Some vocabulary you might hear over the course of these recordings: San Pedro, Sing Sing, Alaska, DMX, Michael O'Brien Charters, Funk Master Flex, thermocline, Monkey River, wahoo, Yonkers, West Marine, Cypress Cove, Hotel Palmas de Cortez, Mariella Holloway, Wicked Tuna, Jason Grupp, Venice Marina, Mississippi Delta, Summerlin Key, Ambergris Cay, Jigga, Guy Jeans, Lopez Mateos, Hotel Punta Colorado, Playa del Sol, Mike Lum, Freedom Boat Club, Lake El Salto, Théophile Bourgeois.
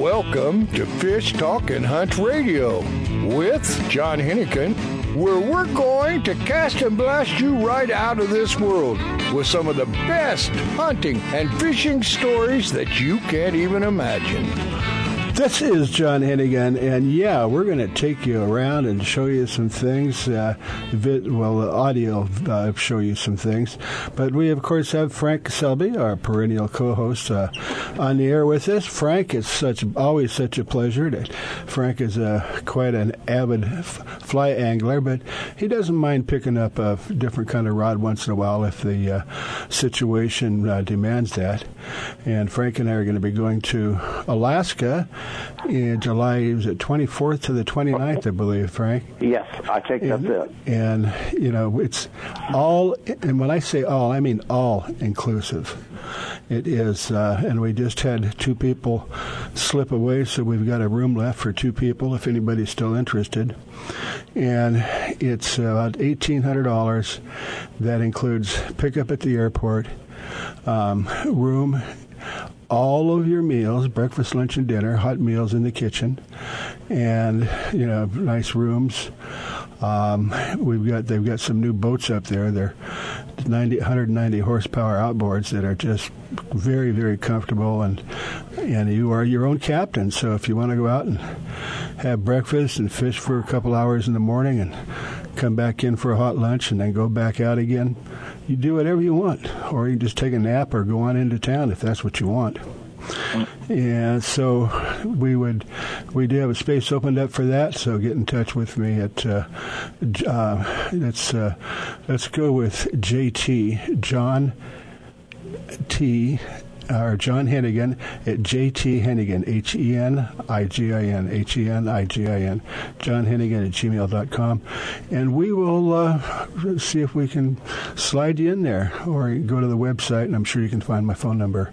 Welcome to Fish Talk and Hunt Radio with John Hennigan, where we're going to cast and blast you right out of this world with some of the best hunting and fishing stories that you can't even imagine. This is John Hennigan, and yeah, we're going to take you around and show you some things. Show you some things. But we, of course, have Frank Selby, our perennial co-host, on the air with us. Frank, it's always such a pleasure. Frank is quite an avid fly angler, but he doesn't mind picking up a different kind of rod once in a while if the situation demands that. And Frank and I are going to be going to Alaska. In July, it was the 24th to the 29th, I believe, Frank. Yes, I think that's it. And, you know, it's all, and when I say all, I mean all inclusive. It is, and we just had two people slip away, so we've got a room left for two people if anybody's still interested. And it's about $1,800. That includes pickup at the airport, room, all of your meals, breakfast, lunch, and dinner, hot meals in the kitchen, and, you know, nice rooms. They've got some new boats up there. They're 190 horsepower outboards that are just very, very comfortable, and you are your own captain. So if you want to go out and have breakfast and fish for a couple hours in the morning and come back in for a hot lunch and then go back out again, you do whatever you want, or you just take a nap or go on into town if that's what you want. And so we do have a space opened up for that. So get in touch with me at let's go with JT John T. or John Hennigan at JT Hennigan, H-E-N-I-G-I-N, H-E-N-I-G-I-N, John Hennigan at gmail.com. And we will see if we can slide you in there, or go to the website, and I'm sure you can find my phone number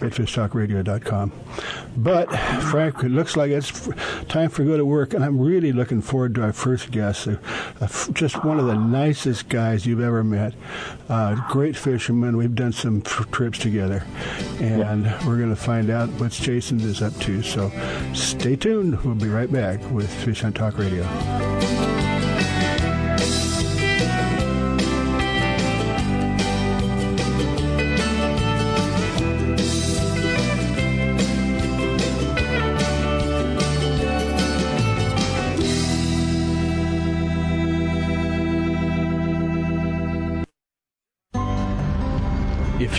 at fishtalkradio.com. But, Frank, it looks like it's time for go to work, and I'm really looking forward to our first guest. Just one of the nicest guys you've ever met. Great fisherman. We've done some trips together. And we're going to find out what Jason is up to. So stay tuned. We'll be right back with Fish Hunt Talk Radio. If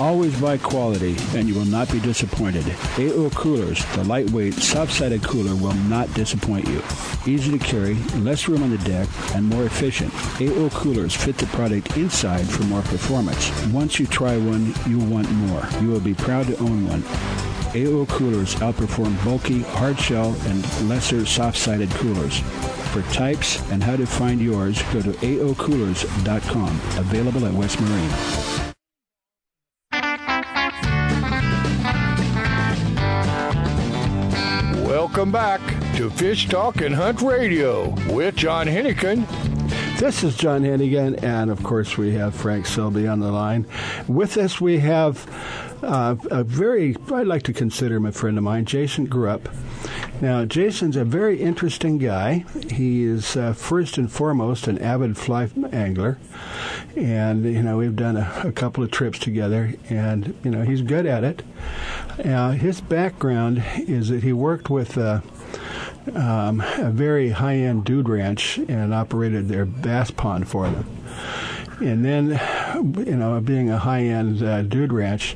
Always buy quality, and you will not be disappointed. AO Coolers, the lightweight, soft-sided cooler, will not disappoint you. Easy to carry, less room on the deck, and more efficient. AO Coolers fit the product inside for more performance. Once you try one, you'll want more. You will be proud to own one. AO Coolers outperform bulky, hard-shell, and lesser soft-sided coolers. For types and how to find yours, go to aocoolers.com. Available at West Marine. Welcome back to Fish Talk and Hunt Radio with John Hennigan. This is John Hennigan, and of course we have Frank Selby on the line. With us we have I'd like to consider him a friend of mine, Jason Grupp. Now, Jason's a very interesting guy. He is first and foremost an avid fly angler. And, you know, we've done a couple of trips together, and, you know, he's good at it. His background is that he worked with a very high-end dude ranch and operated their bass pond for them. And then, you know, being a high-end dude ranch,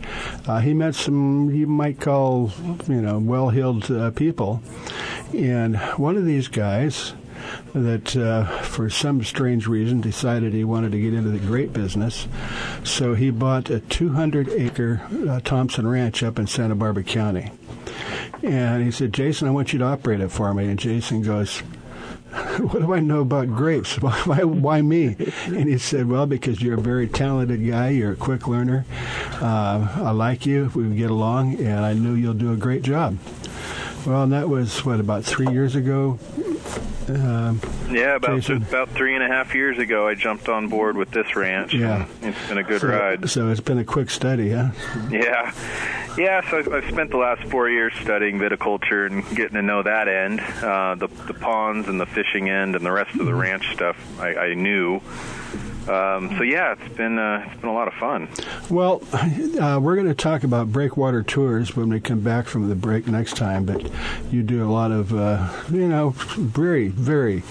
he met some you might call, you know, well-heeled people. And one of these guys that, for some strange reason, decided he wanted to get into the grape business. So he bought a 200-acre Thompson ranch up in Santa Barbara County. And he said, Jason, I want you to operate it for me. And Jason goes, what do I know about grapes? Why me? And he said, well, because you're a very talented guy. You're a quick learner. I like you. We get along, and I know you'll do a great job. Well, and that was, about 3 years ago? About 3.5 years ago, I jumped on board with this ranch. Yeah. It's been a good ride. So it's been a quick study, huh? Yeah. Yeah, so I've spent the last 4 years studying viticulture and getting to know that end, the ponds and the fishing end and the rest of the ranch stuff I knew. It's been a lot of fun. Well, we're going to talk about Breakwater Tours when we come back from the break next time. But you do a lot of, very, very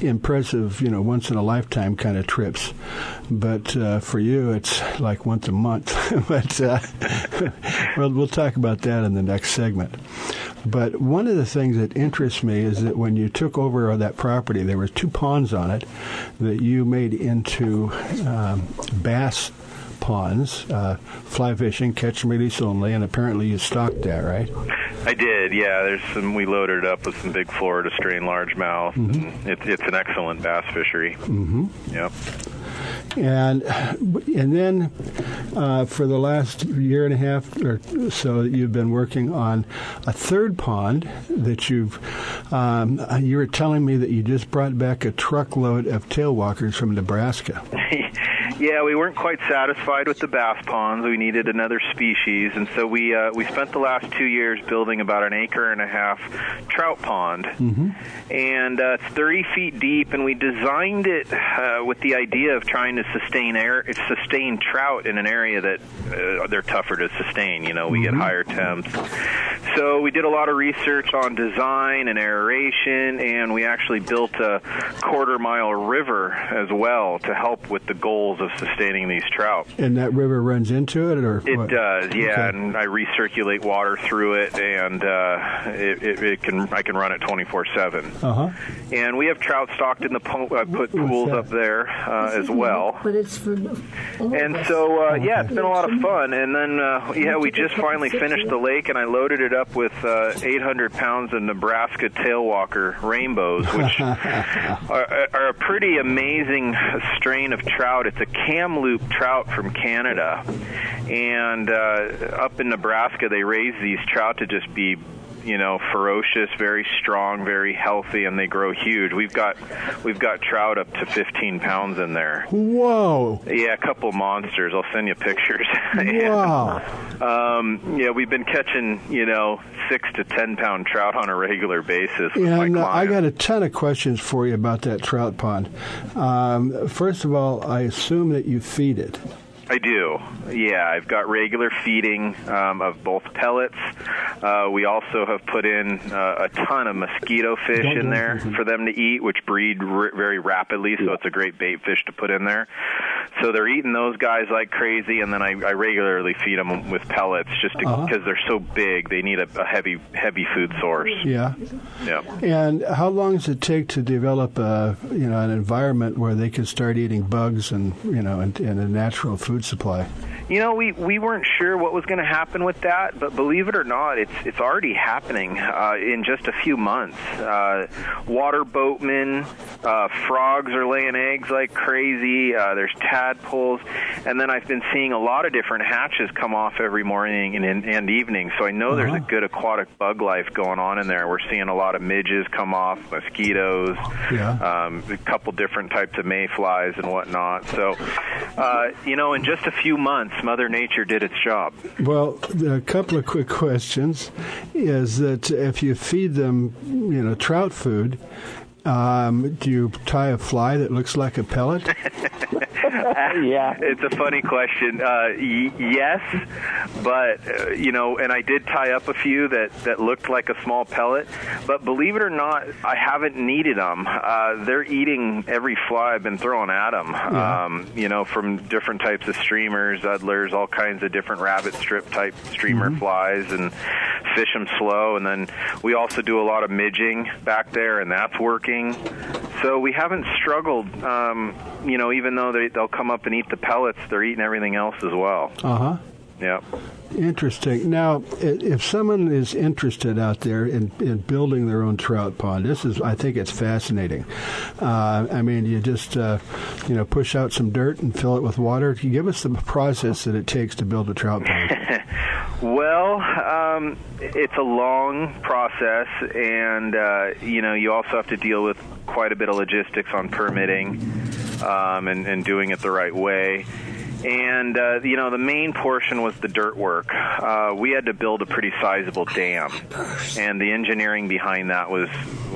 impressive, once in a lifetime kind of trips. But for you, it's like once a month. But we'll talk about that in the next segment. But one of the things that interests me is that when you took over that property, there were two ponds on it that you made into bass ponds, fly fishing, catch and release only, and apparently you stocked that, right? I did, yeah. We loaded it up with some big Florida strain largemouth. Mm-hmm. It's an excellent bass fishery. Mm-hmm. Yep. And then for the last year and a half or so, you've been working on a third pond that you were telling me that you just brought back a truckload of tailwalkers from Nebraska. Yeah, we weren't quite satisfied with the bass ponds. We needed another species, and so we spent the last 2 years building about an acre and a half trout pond. Mm-hmm. And it's 30 feet deep, and we designed it with the idea of trying to sustain trout in an area that they're tougher to sustain. We mm-hmm. get higher temps. So we did a lot of research on design and aeration, and we actually built a 1/4 mile river as well to help with the goals of sustaining these trout. And that river runs into it, or it what? Does? Yeah, okay. And I recirculate water through it, and I can run it 24/7. Uh huh. And we have trout stocked in the pools up there as well. But it's for and so it's been a lot of fun. And then we just finally finished the lake, and I loaded it up with 800 pounds of Nebraska tailwalker rainbows, which are a pretty amazing strain of trout. It's a camloop trout from Canada, and up in Nebraska, they raise these trout to just be you know, ferocious, very strong, very healthy, and they grow huge. We've got trout up to 15 pounds in there. Whoa! Yeah, a couple monsters. I'll send you pictures. Wow. Yeah, we've been catching, 6 to 10 pound trout on a regular basis. Yeah, with my clients. I got a ton of questions for you about that trout pond. First of all, I assume that you feed it. I do. Yeah, I've got regular feeding of both pellets. We also have put in a ton of mosquito fish in there for them to eat, which breed very rapidly, so it's a great bait fish to put in there. So they're eating those guys like crazy, and then I regularly feed them with pellets just because they're so big. They need a heavy food source. Yeah. Yeah. And how long does it take to develop an environment where they can start eating bugs and a natural food supply? We weren't sure what was going to happen with that, but believe it or not, it's already happening in just a few months. Water boatmen, frogs are laying eggs like crazy. There's tadpoles, and then I've been seeing a lot of different hatches come off every morning and evening. So I know there's a good aquatic bug life going on in there. We're seeing a lot of midges come off, mosquitoes, a couple different types of mayflies and whatnot. So in just a few months, Mother Nature did its job. Well, a couple of quick questions is that if you feed them, trout food, do you tie a fly that looks like a pellet? Yeah, it's a funny question. Yes, but and I did tie up a few that looked like a small pellet. But believe it or not, I haven't needed them. They're eating every fly I've been throwing at them. Yeah. From different types of streamers, uddlers, all kinds of different rabbit strip type streamer flies, and fish them slow. And then we also do a lot of midging back there, and that's working. So we haven't struggled. Even though they'll come up and eat the pellets, they're eating everything else as well. Uh-huh. Yeah. Interesting. Now, if someone is interested out there in building their own trout pond, I think it's fascinating. You just, push out some dirt and fill it with water. Can you give us the process that it takes to build a trout pond? Well, it's a long process, and, you also have to deal with quite a bit of logistics on permitting and doing it the right way. And, the main portion was the dirt work. We had to build a pretty sizable dam, and the engineering behind that was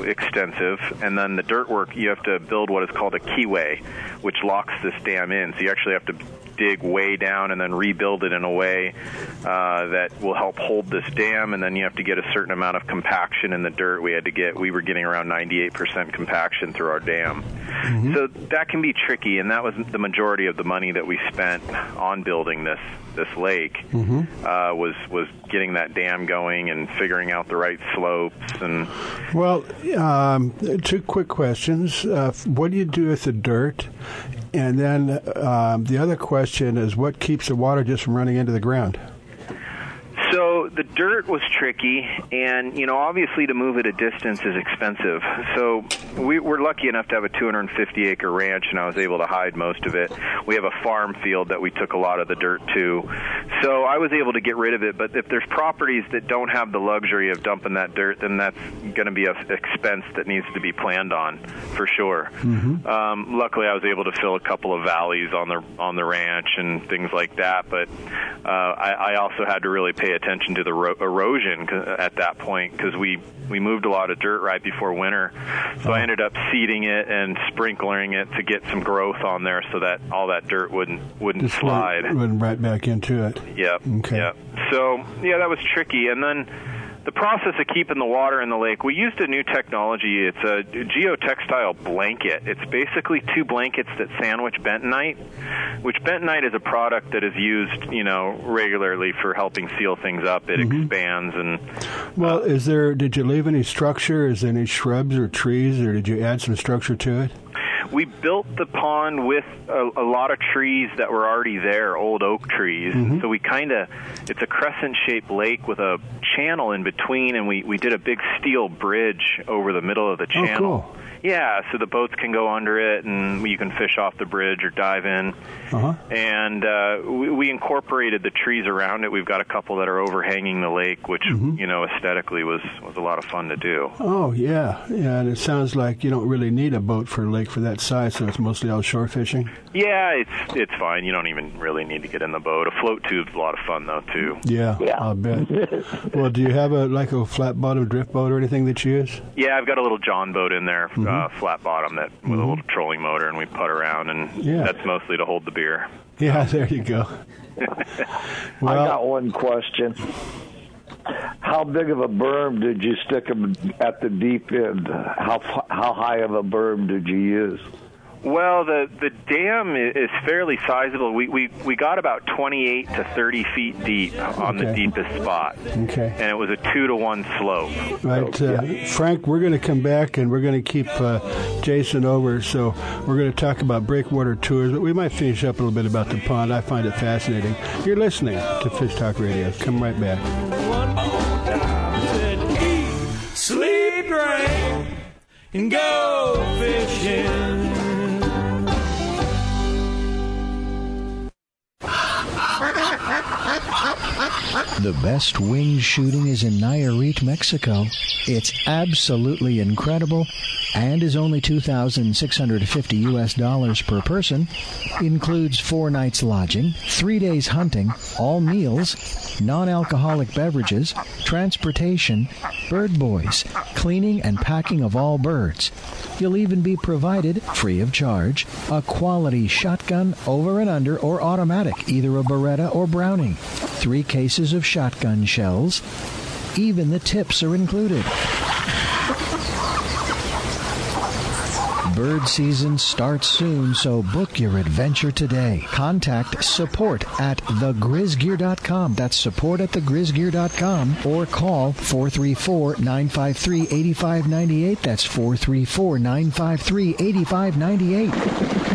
extensive. And then the dirt work, you have to build what is called a keyway, which locks this dam in. So you actually have to dig way down and then rebuild it in a way that will help hold this dam, and then you have to get a certain amount of compaction in the dirt. We were getting around 98% compaction through our dam. Mm-hmm. So that can be tricky, and that was the majority of the money that we spent on building this lake. Mm-hmm. Was getting that dam going and figuring out the right slopes. And well, two quick questions. What do you do with the dirt? And then the other question is, what keeps the water just from running into the ground? So the dirt was tricky, and, obviously to move at a distance is expensive. So we're lucky enough to have a 250-acre ranch, and I was able to hide most of it. We have a farm field that we took a lot of the dirt to. So I was able to get rid of it, but if there's properties that don't have the luxury of dumping that dirt, then that's going to be an expense that needs to be planned on for sure. Mm-hmm. Luckily, I was able to fill a couple of valleys on the ranch and things like that, but I also had to really pay attention to the erosion at that point, because we moved a lot of dirt right before winter. So I ended up seeding it and sprinkling it to get some growth on there so that all that dirt wouldn't slide. It wouldn't right back into it. Yep. Okay. Yep. So, that was tricky. And then the process of keeping the water in the lake, we used a new technology. It's a geotextile blanket. It's basically two blankets that sandwich bentonite, which bentonite is a product that is used, regularly for helping seal things up. It expands and... Well, did you leave any structure? Is there any shrubs or trees, or did you add some structure to it? We built the pond with a lot of trees that were already there, old oak trees. Mm-hmm. So we it's a crescent-shaped lake with a channel in between, and we did a big steel bridge over the middle of the channel. Oh, cool. Yeah, so the boats can go under it, and you can fish off the bridge or dive in. Uh-huh. And we incorporated the trees around it. We've got a couple that are overhanging the lake, which, you know, aesthetically was a lot of fun to do. Oh, yeah. Yeah, and it sounds like you don't really need a boat for a lake for that size, so it's mostly all-shore fishing? Yeah, it's fine. You don't even really need to get in the boat. A float tube's a lot of fun, though, too. Yeah. I'll bet. Well, do you have a flat-bottom drift boat or anything that you use? Yeah, I've got a little John boat in there, flat bottom, that with a little trolling motor, and we putt around, and that's mostly to hold the beer. Yeah, there you go. Well, I got one question. How big of a berm did you stick them at the deep end? How high of a berm did you use? Well, the dam is fairly sizable. We got about 28 to 30 feet deep on the deepest spot. Okay. And it was a 2-to-1 slope. Right. So, Frank, we're going to come back, and we're going to keep Jason over. So we're going to talk about breakwater tours, but we might finish up a little bit about the pond. I find it fascinating. You're listening to Fish Talk Radio. Come right back. One more time said, eat, sleep, drink, and go fishing. The best wing shooting is in Nayarit, Mexico. It's absolutely incredible and is only $2,650 per person. Includes 4 nights lodging, 3 days hunting, all meals, non-alcoholic beverages, transportation, bird boys, cleaning and packing of all birds. You'll even be provided, free of charge, a quality shotgun, over and under or automatic, either a Beretta or Browning, 3 cases of shotgun shells. Even the tips are included. Bird season starts soon, so book your adventure today. Contact support at thegrizzgear.com. That's support at thegrizzgear.com, or call 434-953-8598. That's 434-953-8598.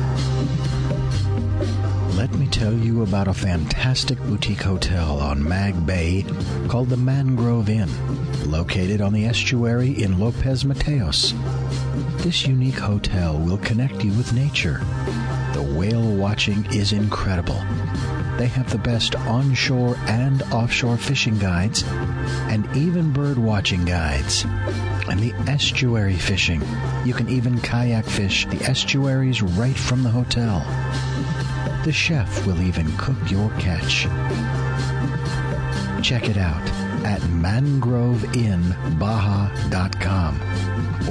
Let me tell you about a fantastic boutique hotel on Mag Bay called the Mangrove Inn, located on the estuary in Lopez Mateos. This unique hotel will connect you with nature. The whale watching is incredible. They have the best onshore and offshore fishing guides, and even bird watching guides. And the estuary fishing. You can even kayak fish the estuaries right from the hotel. The chef will even cook your catch. Check it out at MangroveInBaja.com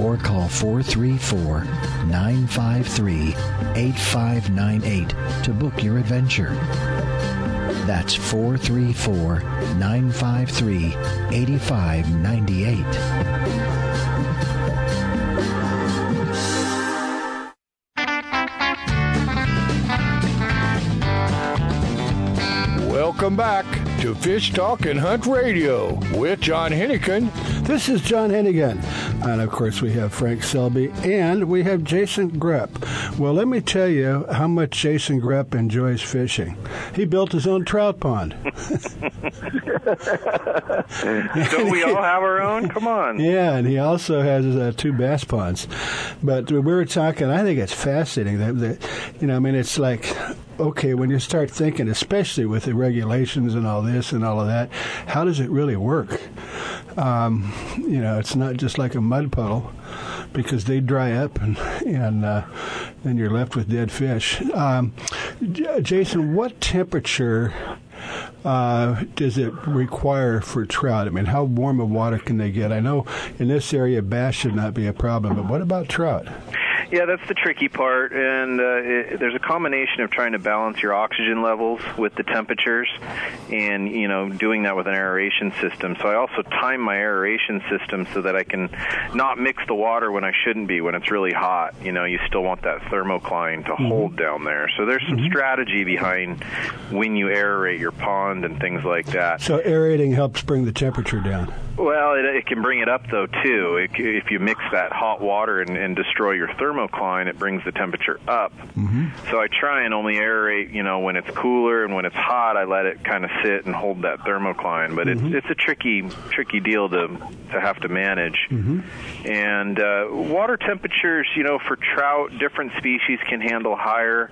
or call 434-953-8598 to book your adventure. That's 434-953-8598. Welcome back to Fish Talk and Hunt Radio with John Hennigan. This is John Hennigan. And, of course, we have Frank Selby and we have Jason Grupp. Well, let me tell you how much Jason Grupp enjoys fishing. He built his own trout pond. Don't we all have our own? Come on. Yeah, and he also has 2 bass ponds. But we were talking, I think it's fascinating. It's like... Okay, when you start thinking, especially with the regulations and all this and all of that, how does it really work? It's not just like a mud puddle, because they dry up and then you're left with dead fish. Jason, what temperature does it require for trout? I mean, how warm of water can they get? I know in this area bass should not be a problem, but what about trout? Yeah, that's the tricky part, and there's a combination of trying to balance your oxygen levels with the temperatures and, doing that with an aeration system. So I also time my aeration system so that I can not mix the water when I shouldn't be, when it's really hot. You still want that thermocline to hold down there. So there's some strategy behind when you aerate your pond and things like that. So aerating helps bring the temperature down. Well, it can bring it up, though, too. If you mix that hot water and destroy your thermocline, it brings the temperature up. So I try and only aerate, when it's cooler, and when it's hot, I let it kind of sit and hold that thermocline. But it's a tricky deal to have to manage. And water temperatures, for trout, different species can handle higher.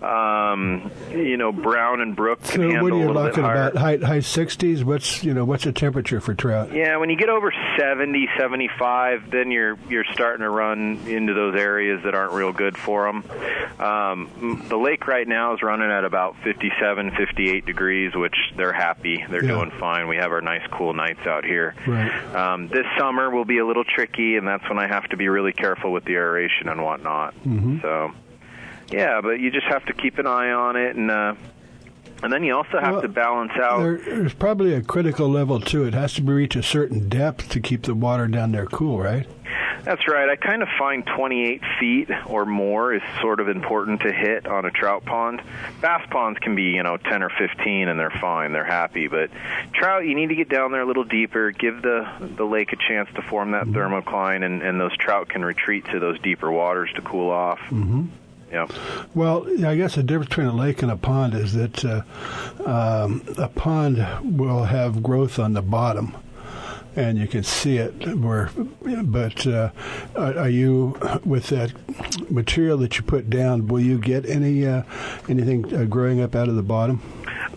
Brown and brook can handle a little bit higher. So what are you talking about? High 60s? What's the temperature for trout? Yeah, when you get over 70, 75, then you're starting to run into those areas that aren't real good for them. The lake right now is running at about 57, 58 degrees, which they're happy. They're doing fine. We have our nice cool nights out here. Right. This summer will be a little tricky, and that's when I have to be really careful with the aeration and whatnot. So. Yeah, but you just have to keep an eye on it, and then you also have to balance out. There's probably a critical level, too. It has to reach a certain depth to keep the water down there cool, right? That's right. I kind of find 28 feet or more is sort of important to hit on a trout pond. Bass ponds can be, 10 or 15, and they're fine. They're happy. But trout, you need to get down there a little deeper, give the lake a chance to form that thermocline, and those trout can retreat to those deeper waters to cool off. Yeah. Well, I guess the difference between a lake and a pond is that a pond will have growth on the bottom, and you can see it. But are you, with that material that you put down, will you get anything growing up out of the bottom?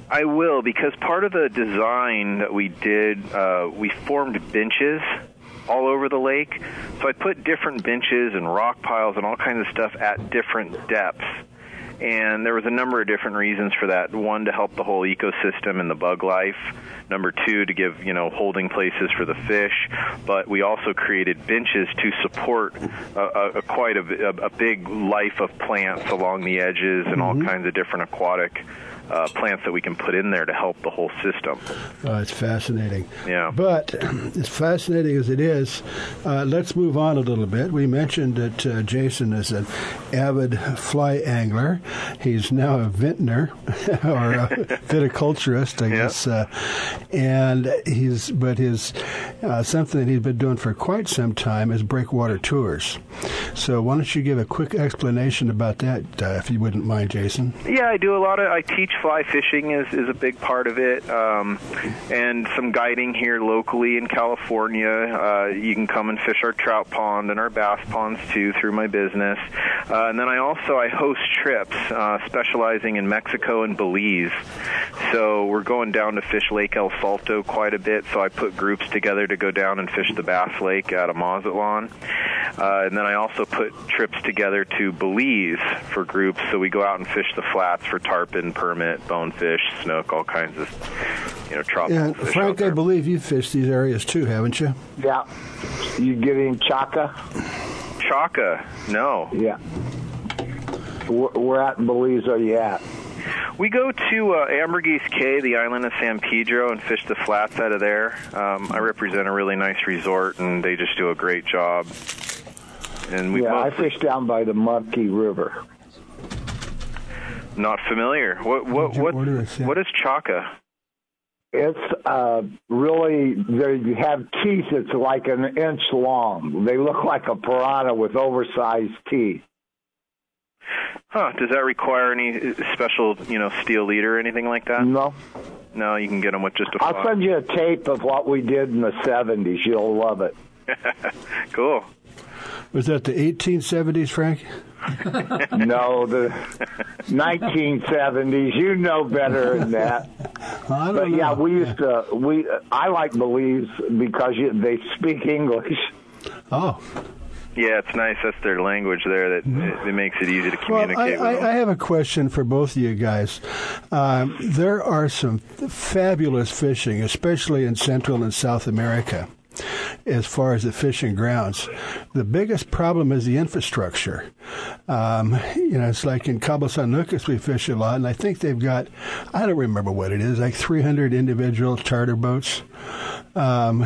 I will, because part of the design that we did, we formed benches all over the lake. So I put different benches and rock piles and all kinds of stuff at different depths. And there was a number of different reasons for that. One, to help the whole ecosystem and the bug life. Number two, to give, holding places for the fish. But we also created benches to support quite a big life of plants along the edges and all kinds of different aquatic plants that we can put in there to help the whole system. It's fascinating. Yeah. But as fascinating as it is, let's move on a little bit. We mentioned that Jason is an avid fly angler. He's now a vintner or a viticulturist, I guess. And his something that he's been doing for quite some time is Breakwater Tours. So why don't you give a quick explanation about that, if you wouldn't mind, Jason? Yeah, I teach fly fishing is a big part of it, and some guiding here locally in California. You can come and fish our trout pond and our bass ponds, too, through my business. And then I host trips, specializing in Mexico and Belize. So we're going down to fish Lake El Salto quite a bit, so I put groups together to go down and fish the Bass Lake out of Mazatlan. And then I also put trips together to Belize for groups, so we go out and fish the flats for tarpon, permit, bonefish, snook, all kinds of tropical fish. Frank, I believe you fished these areas too, haven't you? Yeah. You getting chaca? Chaca? No. Yeah. Where at in Belize are you at? We go to Ambergris Cay, the island of San Pedro, and fish the flats out of there. I represent a really nice resort, and they just do a great job. And I fish down by the Monkey River. Not familiar. What is chaca? It's really, they have teeth that's like an inch long. They look like a piranha with oversized teeth. Huh? Does that require any special, steel leader or anything like that? No. No, you can get them with just a fly. I'll send you a tape of what we did in the 70s. You'll love it. Cool. Was that the 1870s, Frank? No, the 1970s. You know better than that. I don't but know. Yeah, we used yeah. to. We I like Belize because they speak English. Oh. Yeah, it's nice. That's their language there. That it makes it easy to communicate. Well, I have a question for both of you guys. There are some fabulous fishing, especially in Central and South America, as far as the fishing grounds. The biggest problem is the infrastructure. It's like in Cabo San Lucas, we fish a lot, and I think they've got, I don't remember what it is, like 300 individual charter boats. And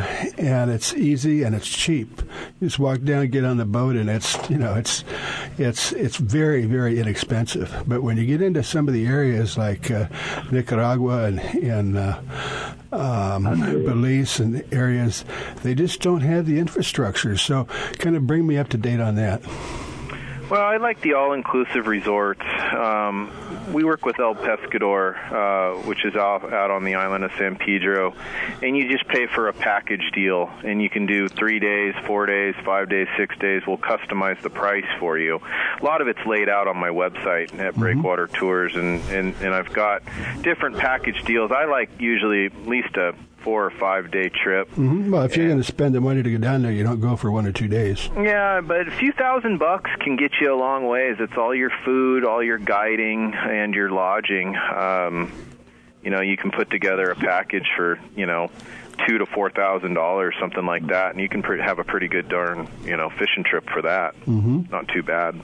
it's easy and it's cheap. You just walk down, get on the boat, and it's very, very inexpensive. But when you get into some of the areas like Nicaragua and Belize and areas, they just don't have the infrastructure. So kind of bring me up to date on that. Well, I like the all-inclusive resorts. We work with El Pescador, which is out on the island of San Pedro, and you just pay for a package deal, and you can do 3 days, 4 days, 5 days, 6 days. We'll customize the price for you. A lot of it's laid out on my website at Breakwater Tours, and I've got different package deals. I like usually at least a 4 or 5 day trip. Mm-hmm. Well, if you're going to spend the money to go down there, you don't go for 1 or 2 days. Yeah, but a few $1,000 can get you a long ways. It's all your food, all your guiding, and your lodging. You can put together a package for, $2,000 to $4,000, something like that, and you can have a pretty good darn, fishing trip for that. Mm-hmm. Not too bad.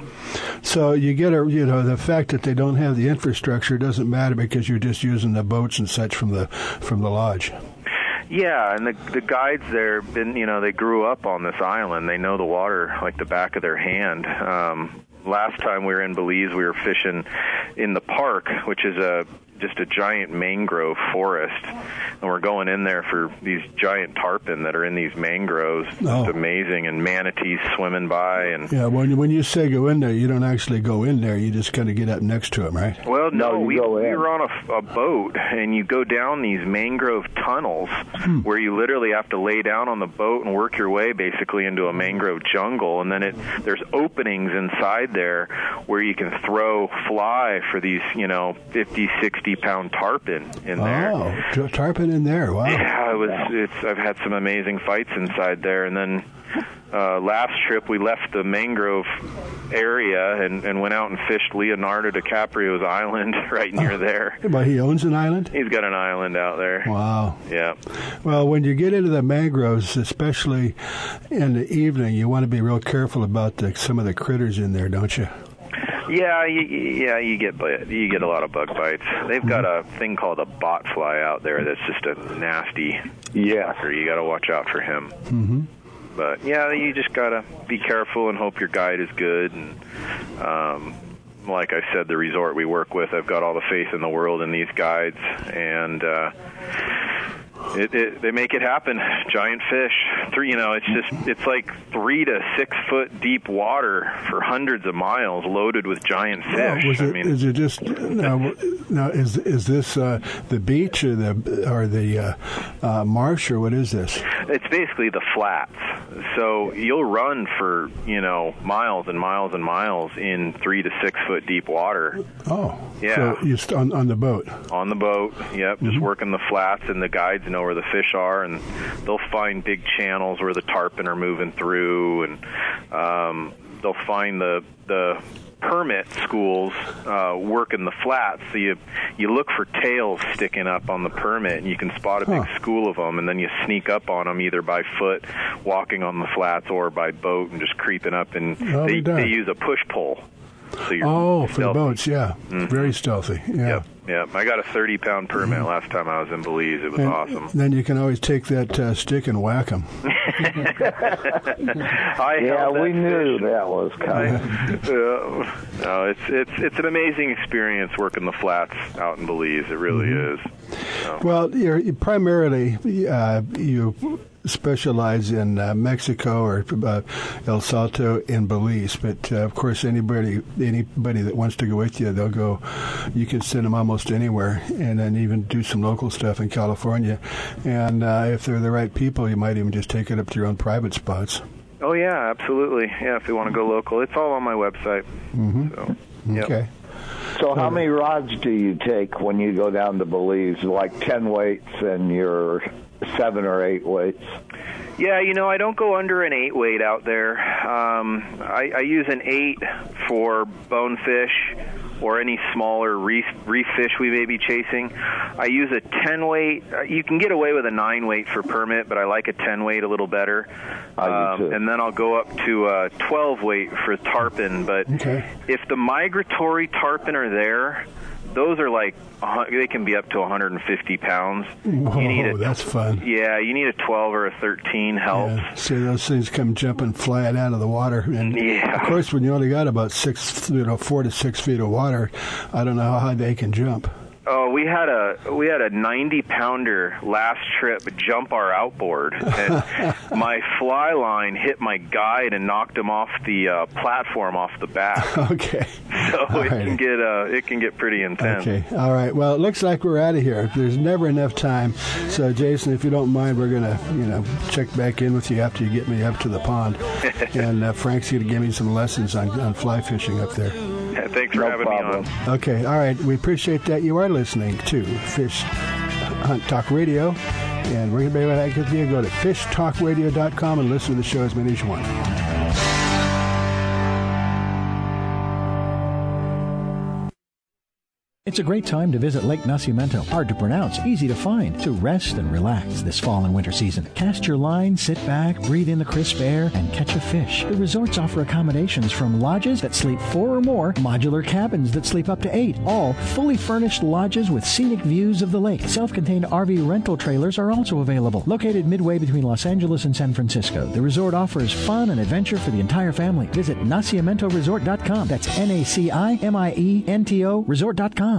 So you get the fact that they don't have the infrastructure doesn't matter because you're just using the boats and such from the lodge. Yeah, and the guides there, they grew up on this island. They know the water like the back of their hand. Last time we were in Belize, we were fishing in the park, which is just a giant mangrove forest, and we're going in there for these giant tarpon that are in these mangroves. Oh. It's amazing, and manatees swimming by. And yeah, when you say go in there, you don't actually go in there. You just kind of get up next to them, right? Well, no, we were on a boat, and you go down these mangrove tunnels where you literally have to lay down on the boat and work your way basically into a mangrove jungle, and then there's openings inside there where you can throw fly for these, 50, 60, pound tarpon in there. Oh, tarpon in there. Wow. Yeah, I've had some amazing fights inside there. And then last trip, we left the mangrove area and went out and fished Leonardo DiCaprio's island right near there. But he owns an island? He's got an island out there. Wow. Yeah. Well, when you get into the mangroves, especially in the evening, you want to be real careful about some of the critters in there, don't you? Yeah, you get a lot of bug bites. They've got a thing called a botfly out there that's just a nasty sucker. You got to watch out for him. Mm-hmm. But yeah, you just got to be careful and hope your guide is good. And like I said, the resort we work with, I've got all the faith in the world in these guides, and they make it happen. Giant fish. It's like 3 to 6 foot deep water for hundreds of miles, loaded with giant fish. Yeah, is it just now? Is this the beach or the marsh, or what is this? It's basically the flats. So you'll run for miles and miles and miles in 3 to 6 foot deep water. Oh, yeah. So you're on the boat. On the boat. Yep. Just working the flats, and the guides know where the fish are, and they'll find big channels where the tarpon are moving through, and they'll find the permit schools working the flats. So you look for tails sticking up on the permit, and you can spot a big school of them, and then you sneak up on them either by foot, walking on the flats, or by boat and just creeping up, and they use a push pole. So for the boats, yeah. Mm-hmm. Very stealthy, yeah. Yep. I got a 30-pound permit last time I was in Belize. It was awesome. Then you can always take that stick and whack him. We knew that was coming. It's an amazing experience working the flats out in Belize. It really is. So. Well, you're primarily you specialize in Mexico or El Salto and Belize, but of course anybody that wants to go with you, they'll go. You can send them almost anywhere, and then even do some local stuff in California, and if they're the right people, you might even just take it up to your own private spots. Oh yeah, absolutely. Yeah, if you want to go local, it's all on my website. Mm-hmm. So, yep. Okay. So how many rods do you take when you go down to Belize, like 10 weights and your 7 or 8 weights? Yeah, you know, I don't go under an 8 weight out there. I use an 8 for bonefish or any smaller reef fish we may be chasing. I use a 10 weight. You can get away with a 9 weight for permit, but I like a 10 weight a little better. And then I'll go up to a 12 weight for tarpon. But if the migratory tarpon are there, those are like, they can be up to 150 pounds. Whoa, that's fun. Yeah, you need a 12 or a 13 helps. Yeah. See, those things come jumping flat out of the water. And yeah. Of course, when you only got about 4 to 6 feet of water, I don't know how high they can jump. Oh, we had a 90-pounder last trip jump our outboard, and my fly line hit my guide and knocked him off the platform, off the back. Okay. So it can get pretty intense. Okay. All right. Well, it looks like we're out of here. There's never enough time. So, Jason, if you don't mind, we're gonna check back in with you after you get me up to the pond, and Frank's gonna give me some lessons on fly fishing up there. Yeah, thanks for having me on. Okay. All right. We appreciate that. You are listening to Fish Hunt Talk Radio, and we're going to be right back with you. Go to fishtalkradio.com and listen to the show as many as you want. It's a great time to visit Lake Nacimiento. Hard to pronounce, easy to find, to rest and relax this fall and winter season. Cast your line, sit back, breathe in the crisp air, and catch a fish. The resorts offer accommodations from lodges that sleep 4 or more, modular cabins that sleep up to 8, all fully furnished lodges with scenic views of the lake. Self-contained RV rental trailers are also available. Located midway between Los Angeles and San Francisco, the resort offers fun and adventure for the entire family. Visit NaciMentoResort.com. That's NaciMiento Resort.com.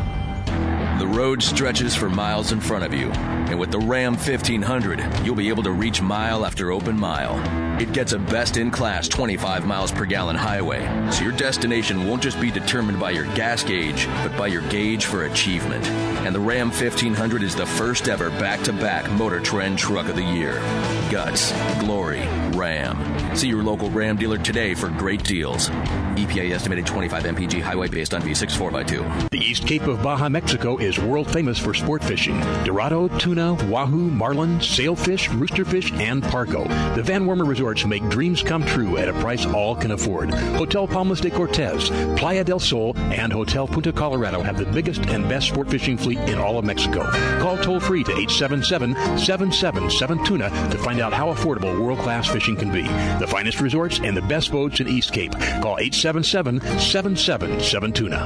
The road stretches for miles in front of you, and with the Ram 1500, you'll be able to reach mile after open mile. It gets a best-in-class 25 miles per gallon highway, so your destination won't just be determined by your gas gauge, but by your gauge for achievement. And the Ram 1500 is the first ever back-to-back Motor Trend Truck of the Year. Guts, glory, Ram. See your local Ram dealer today for great deals. EPA estimated 25 mpg highway based on V6 4x2. The East Cape of Baja, Mexico is world-famous for sport fishing. Dorado, tuna, wahoo, marlin, sailfish, roosterfish, and pargo. The Van Wormer resorts make dreams come true at a price all can afford. Hotel Palmas de Cortez, Playa del Sol, and Hotel Punta Colorado have the biggest and best sport fishing fleet in all of Mexico. Call toll-free to 877-777-TUNA to find out how affordable world-class fishing can be. The finest resorts and the best boats in East Cape. Call 877-777-TUNA.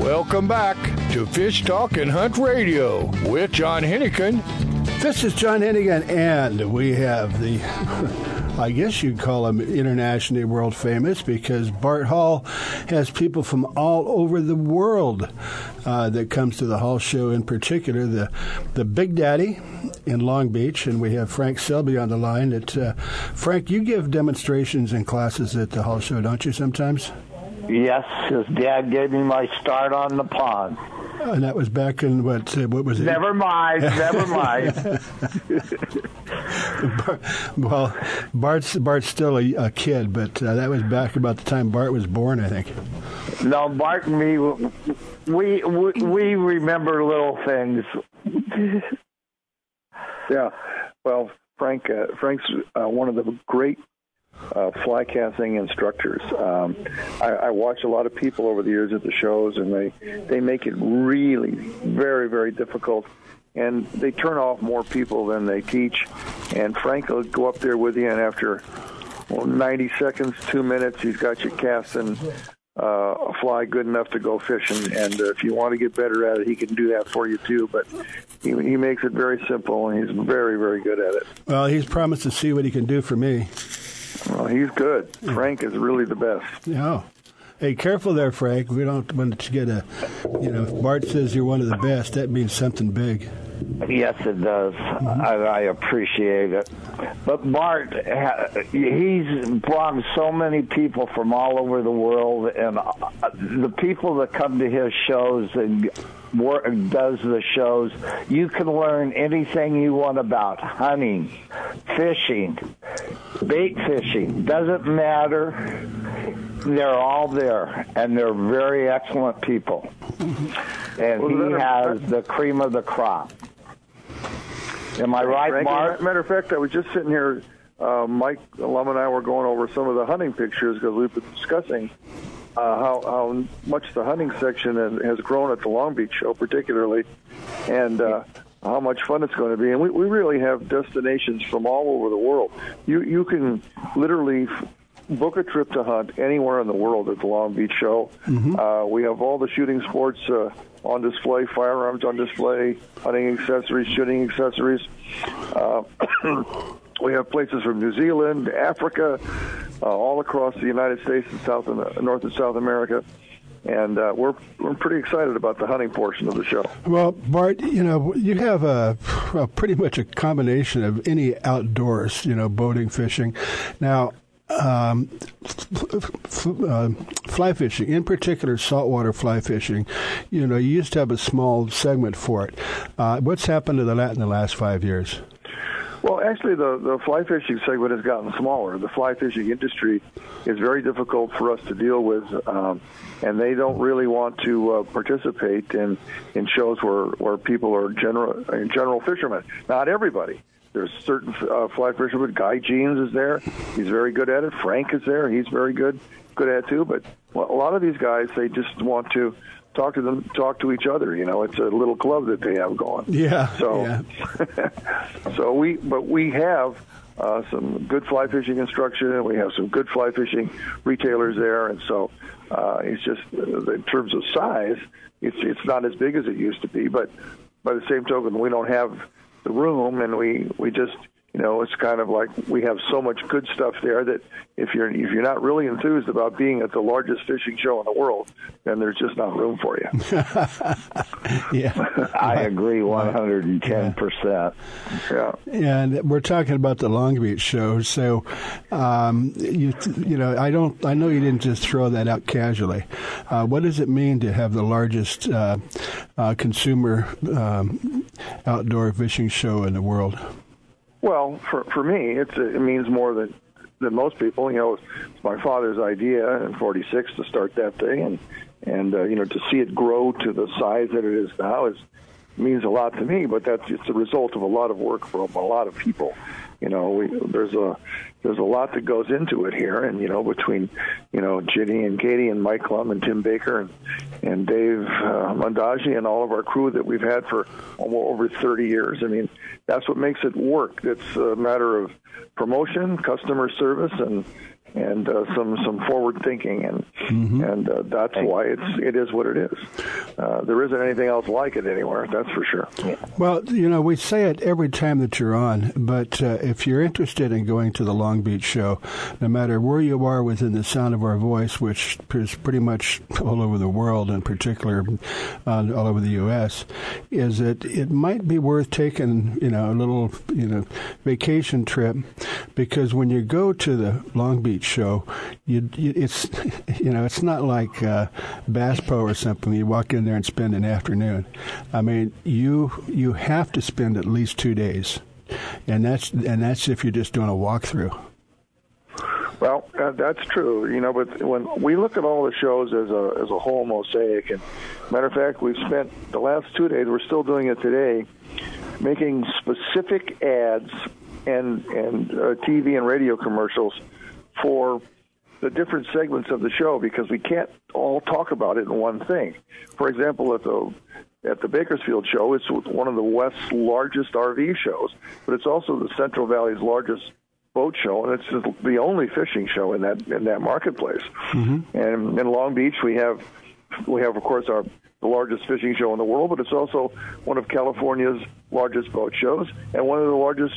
Welcome back to Fish Talk and Hunt Radio with John Hennigan. This is John Hennigan, and we have the I guess you'd call him internationally world famous, because Bart Hall has people from all over the world that comes to the Hall Show, in particular the Big Daddy in Long Beach, and we have Frank Selby on the line. That Frank, you give demonstrations and classes at the Hall Show, don't you, sometimes? Yes, his dad gave me my start on the pond. And that was back in, what was it? Never mind. Well, Bart's still a kid, but that was back about the time Bart was born, I think. No, Bart and me, we remember little things. Yeah, well, Frank's one of the great fly casting instructors. I watch a lot of people over the years at the shows, and they make it really very, very difficult, and they turn off more people than they teach. And Frank will go up there with you, and after 90 seconds, 2 minutes, he's got you casting a fly good enough to go fishing. And if you want to get better at it, he can do that for you too, but he makes it very simple, and he's very, very good at it. Well, he's promised to see what he can do for me. Well, he's good. Frank is really the best. Yeah. Hey, careful there, Frank. We don't want to get if Bart says you're one of the best, that means something big. Yes, it does. Mm-hmm. I appreciate it. But Bart, he's brought so many people from all over the world, and the people that come to his shows and does the shows, you can learn anything you want about hunting, fishing, bait fishing. Doesn't matter. They're all there, and they're very excellent people. And he has the cream of the crop. Am I right, Mark? As a matter of fact, I was just sitting here. Mike Lum and I were going over some of the hunting pictures because we've been discussing how much the hunting section has grown at the Long Beach show, particularly, and how much fun it's going to be. And we really have destinations from all over the world. You can literally book a trip to hunt anywhere in the world at the Long Beach show. Mm-hmm. We have all the shooting sports on display, firearms on display, hunting accessories, shooting accessories. We have places from New Zealand, Africa, all across the United States and North and South America. And we're pretty excited about the hunting portion of the show. Well, Bart, you have pretty much a combination of any outdoors, boating, fishing. Now, fly fishing, in particular saltwater fly fishing, you used to have a small segment for it. What's happened to that in the last 5 years? Well, actually, the fly fishing segment has gotten smaller. The fly fishing industry is very difficult for us to deal with, and they don't really want to participate in shows where people are general fishermen. Not everybody. There's certain fly fishermen. Guy Jeans is there. He's very good at it. Frank is there. He's very good at it too. But a lot of these guys, they just want to talk to each other. It's a little club that they have going. Yeah. So, yeah. we have some good fly fishing instruction, and we have some good fly fishing retailers there. And so, it's just in terms of size, it's not as big as it used to be. But by the same token, we don't have the room, and we just it's kind of like we have so much good stuff there that if you're not really enthused about being at the largest fishing show in the world, then there's just not room for you. Yeah, I agree 110%. Yeah, and we're talking about the Long Beach show, so I know you didn't just throw that out casually. What does it mean to have the largest consumer outdoor fishing show in the world? Well, for me, it means more than most people. It's my father's idea in '46 to start that thing, and to see it grow to the size that it is now means a lot to me. But it's the result of a lot of work from a lot of people. There's a lot that goes into it here, and between Ginny and Katie and Mike Lum and Tim Baker and Dave Mondaji and all of our crew that we've had for over 30 years. I mean, that's what makes it work. It's a matter of promotion, customer service, and and some forward thinking, and mm-hmm. and that's why it is what it is. There isn't anything else like it anywhere, that's for sure. Yeah. Well, we say it every time that you're on, but if you're interested in going to the Long Beach show, no matter where you are within the sound of our voice, which is pretty much all over the world, in particular all over the U.S., is that it might be worth taking a little vacation trip, because when you go to the Long Beach show, it's not like Bass Pro or something. You walk in there and spend an afternoon. I mean, you have to spend at least 2 days, and that's if you're just doing a walkthrough. Well, that's true, but when we look at all the shows as a whole mosaic, and matter of fact, we've spent the last 2 days, we're still doing it today, making specific ads and TV and radio commercials for the different segments of the show, because we can't all talk about it in one thing. For example, at the Bakersfield show, it's one of the West's largest RV shows, but it's also the Central Valley's largest boat show, and it's the only fishing show in that marketplace. Mm-hmm. And in Long Beach, we have of course the largest fishing show in the world, but it's also one of California's largest boat shows and one of the largest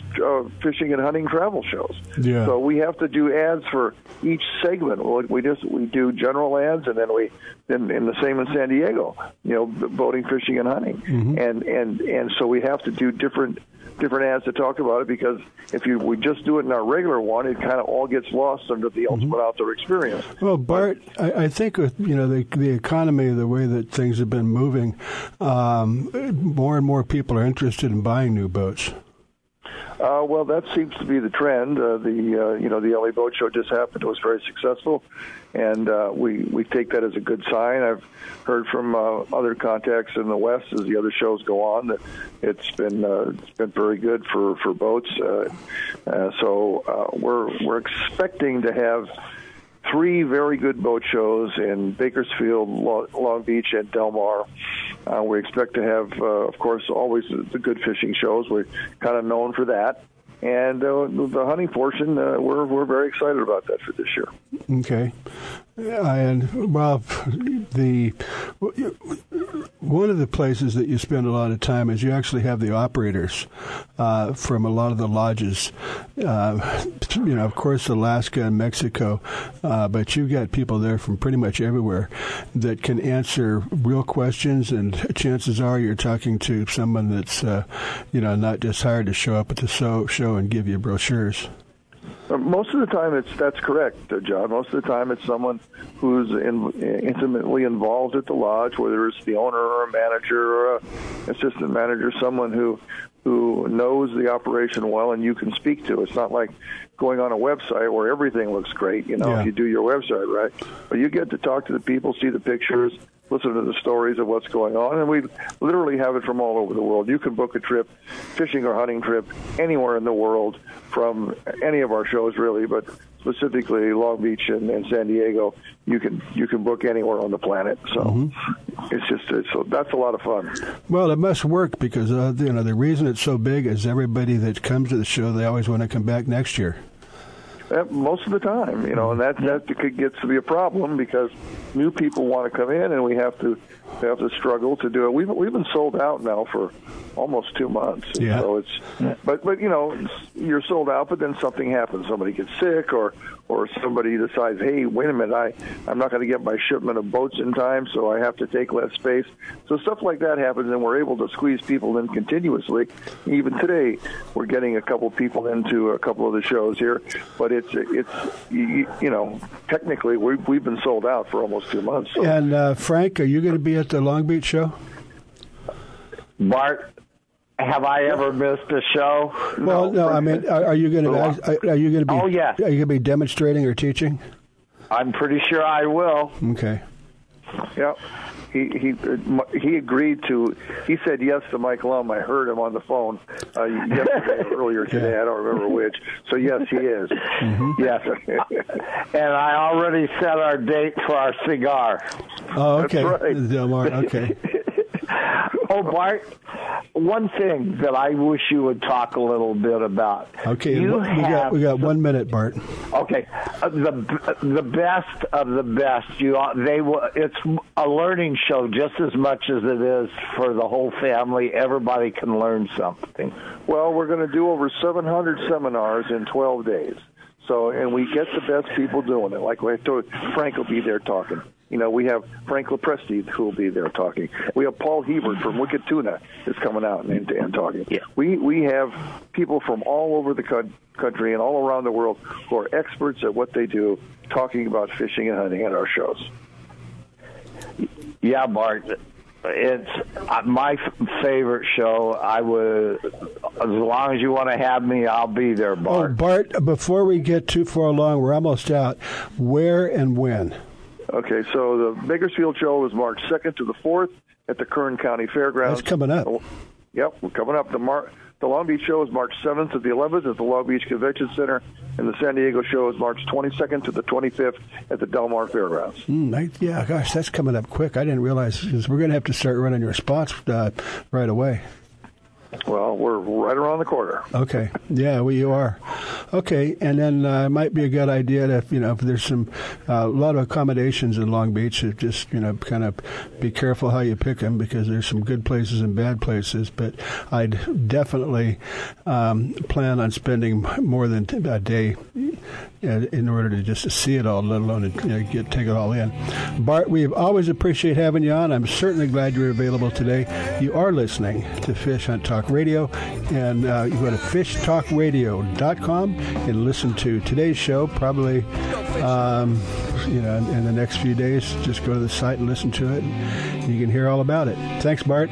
fishing and hunting travel shows. Yeah. So we have to do ads for each segment. We do general ads, and then in the same in San Diego, boating, fishing, and hunting, mm-hmm. and so we have to do different ads to talk about it, because if we just do it in our regular one, it kind of all gets lost under the ultimate outdoor experience. Well, Bart, I think with the economy, the way that things have been moving, more and more people are interested in buying new boats. Well, that seems to be the trend. The LA Boat Show just happened; it was very successful, and we take that as a good sign. I've heard from other contacts in the West as the other shows go on that it's been very good for boats. So we're expecting to have 3 very good boat shows in Bakersfield, Long Beach, and Del Mar. We expect to have, of course, always the good fishing shows. We're kind of known for that. And the hunting portion, we're very excited about that for this year. Okay. And, well, one of the places that you spend a lot of time is you actually have the operators from a lot of the lodges. Of course, Alaska and Mexico, but you've got people there from pretty much everywhere that can answer real questions, and chances are you're talking to someone that's, not just hired to show up at the show and give you brochures. Most of the time, that's correct, John. Most of the time, it's someone who's intimately involved at the lodge, whether it's the owner or a manager or an assistant manager, someone who knows the operation well and you can speak to. It's not like going on a website where everything looks great, if you do your website right. But you get to talk to the people, see the pictures, listen to the stories of what's going on, and we literally have it from all over the world. You can book a trip, fishing or hunting trip, anywhere in the world from any of our shows, really, but specifically Long Beach and San Diego. You can book anywhere on the planet, so mm-hmm. That's a lot of fun. Well, it must work, because the reason it's so big is everybody that comes to the show, they always want to come back next year. Most of the time, and that could get to be a problem, because new people want to come in, and we have to struggle to do it. We've been sold out now for almost 2 months. Yeah. So but you're sold out, but then something happens. Somebody gets sick, or somebody decides, hey, wait a minute, I'm not going to get my shipment of boats in time, so I have to take less space. So stuff like that happens, and we're able to squeeze people in continuously. Even today, we're getting a couple people into a couple of the shows here, but it's technically we've been sold out for almost 2 months. So. And Frank, are you going to be at the Long Beach show? Bart, have I ever missed a show? Well, no. I mean, are you going to? Are you going to be? Oh, yeah. Are you going to be demonstrating or teaching? I'm pretty sure I will. Okay. Yeah. He agreed to. He said yes to Michael. I heard him on the phone yesterday, earlier today. Yeah. I don't remember which. So yes, he is. Mm-hmm. Yes. And I already set our date for our cigar. Oh, okay. That's right. Del Mar. Okay. Oh, Bart, one thing that I wish you would talk a little bit about. Okay, we got 1 minute, Bart. Okay, the best of the best. It's a learning show just as much as it is for the whole family. Everybody can learn something. Well, we're going to do over 700 seminars in 12 days. So, and we get the best people doing it. Like I told Frank will be there talking. You know, we have Frank Lepresti who will be there talking. We have Paul Hebert from Wicked Tuna is coming out and talking. Yeah. We have people from all over the country and all around the world who are experts at what they do talking about fishing and hunting at our shows. Yeah, Bart. It's my favorite show. As long as you want to have me, I'll be there, Bart. Oh, Bart, before we get too far along, we're almost out. Where and when? Okay, so the Bakersfield show is March 2nd to the 4th at the Kern County Fairgrounds. That's coming up. Yep, we're coming up. The Long Beach show is March 7th to the 11th at the Long Beach Convention Center, and the San Diego show is March 22nd to the 25th at the Del Mar Fairgrounds. Yeah, gosh, that's coming up quick. I didn't realize because we're going to have to start running your spots right away. Well, we're right around the corner. Okay. Yeah, you are. Okay, and then it might be a good idea to, if there's a lot of accommodations in Long Beach, just, kind of be careful how you pick them because there's some good places and bad places. But I'd definitely plan on spending more than a day in order to just see it all, let alone take it all in. Bart, we always appreciate having you on. I'm certainly glad you're available today. You are listening to Fish Hunt Talk Radio, and you go to fishtalkradio.com and listen to today's show. Probably, in the next few days, just go to the site and listen to it. And you can hear all about it. Thanks, Bart.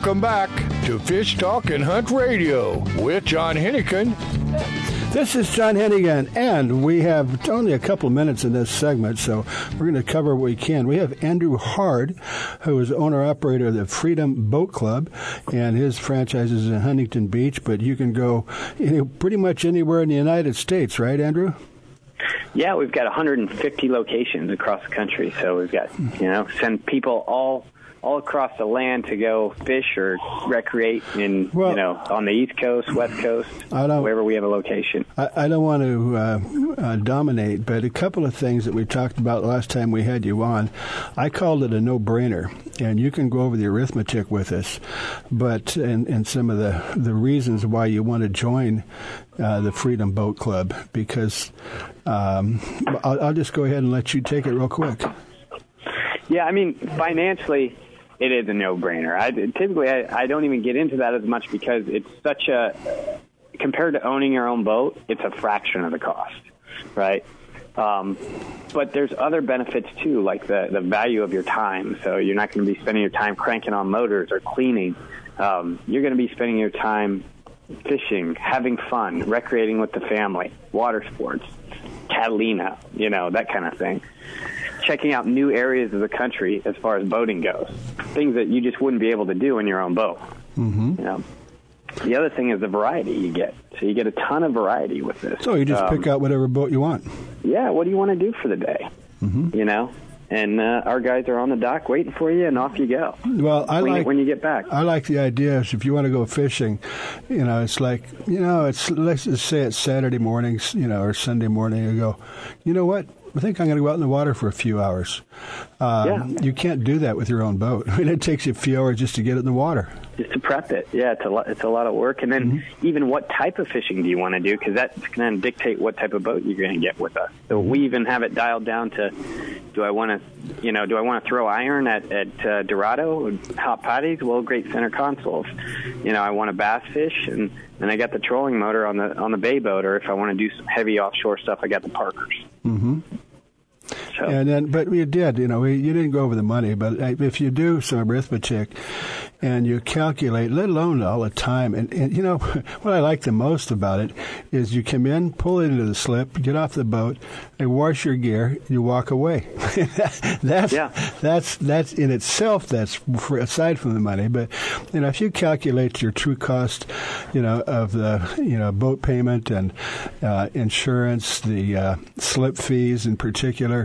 Welcome back to Fish Talk and Hunt Radio with John Hennigan. This is John Hennigan, and we have only a couple minutes in this segment, so we're going to cover what we can. We have Andrew Hard, who is owner-operator of the Freedom Boat Club, and his franchise is in Huntington Beach, but you can go pretty much anywhere in the United States, right, Andrew? Yeah, we've got 150 locations across the country, so we've got, send people all across the land to go fish or recreate on the East Coast, West Coast, wherever we have a location. I don't want to dominate, but a couple of things that we talked about last time we had you on, I called it a no-brainer, and you can go over the arithmetic with us, and some of the reasons why you want to join the Freedom Boat Club, because I'll just go ahead and let you take it real quick. Yeah, I mean, financially, it is a no-brainer. I typically don't even get into that as much because it's such a, compared to owning your own boat, it's a fraction of the cost, right? But there's other benefits too, like the value of your time. So you're not going to be spending your time cranking on motors or cleaning. You're going to be spending your time fishing, having fun, recreating with the family, water sports, Catalina, that kind of thing. Checking out new areas of the country as far as boating goes, things that you just wouldn't be able to do in your own boat. Mm-hmm. The other thing is the variety you get. So you get a ton of variety with this. So you just pick out whatever boat you want. Yeah, what do you want to do for the day? Mm-hmm. And our guys are on the dock waiting for you, and off you go. Well, when you get back. I like the idea. If you want to go fishing, it's like, let's just say it's Saturday morning, or Sunday morning. You go, you know what? I think I'm going to go out in the water for a few hours. You can't do that with your own boat. I mean, it takes you a few hours just to get it in the water. Just to prep it. Yeah, it's a lot of work. And then even what type of fishing do you want to do? Because that's going to dictate what type of boat you're going to get with us. So we even have it dialed down to, do I want to throw iron at Dorado and hot potties? Well, great center consoles. I want to bass fish, and I got the trolling motor on the bay boat, or if I want to do some heavy offshore stuff, I got the Parkers. Mm-hmm. So. But we did, you didn't go over the money, but if you do some arithmetic and you calculate, let alone all the time, and what I like the most about it is you come in, pull it into the slip, get off the boat, and wash your gear, you walk away. That's in itself, aside from the money, but if you calculate your true cost, of the boat payment and insurance, the slip fees in particular,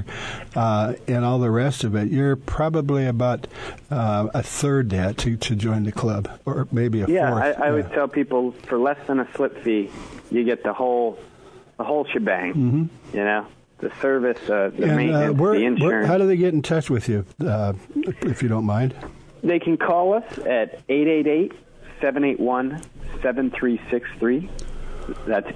and all the rest of it, you're probably about a third that to join the club, or maybe a fourth. I would tell people for less than a slip fee, you get the whole shebang. Mm-hmm. The service, the maintenance, the insurance. How do they get in touch with you, if you don't mind? They can call us at 888-781-7363. That's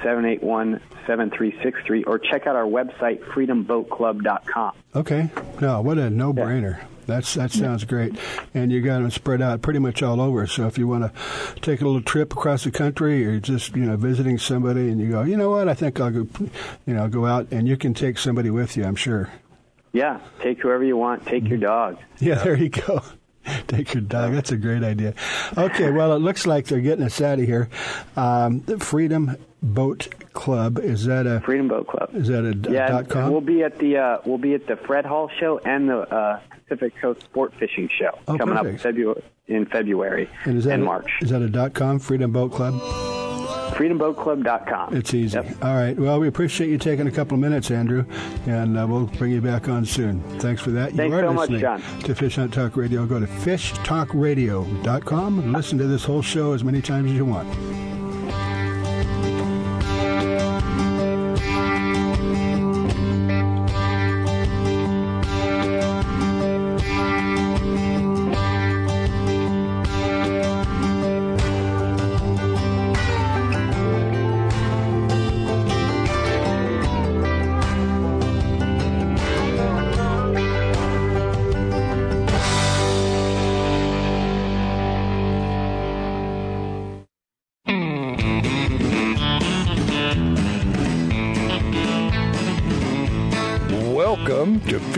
888-781-7363, or check out our website, freedomboatclub.com. Okay. No, what a no-brainer. Yeah. That sounds great. And you got them spread out pretty much all over. So if you want to take a little trip across the country, or just, visiting somebody, and you go, you know what, I think I'll go, go out, and you can take somebody with you, I'm sure. Yeah. Take whoever you want. Take your dog. Yeah, there you go. Take your dog. That's a great idea. Okay, well, it looks like they're getting us out of here. Freedom Boat Club, is that a Freedom Boat Club? Is that a .com? We'll be at the Fred Hall show and the Pacific Coast Sport Fishing show coming up in February and March. Is that a .com? Freedom Boat Club. FreedomBoatClub.com. It's easy. Yep. All right. Well, we appreciate you taking a couple of minutes, Andrew, and we'll bring you back on soon. Thanks for that. Thanks so much, John. To Fish Hunt Talk Radio, go to fishtalkradio.com and listen to this whole show as many times as you want.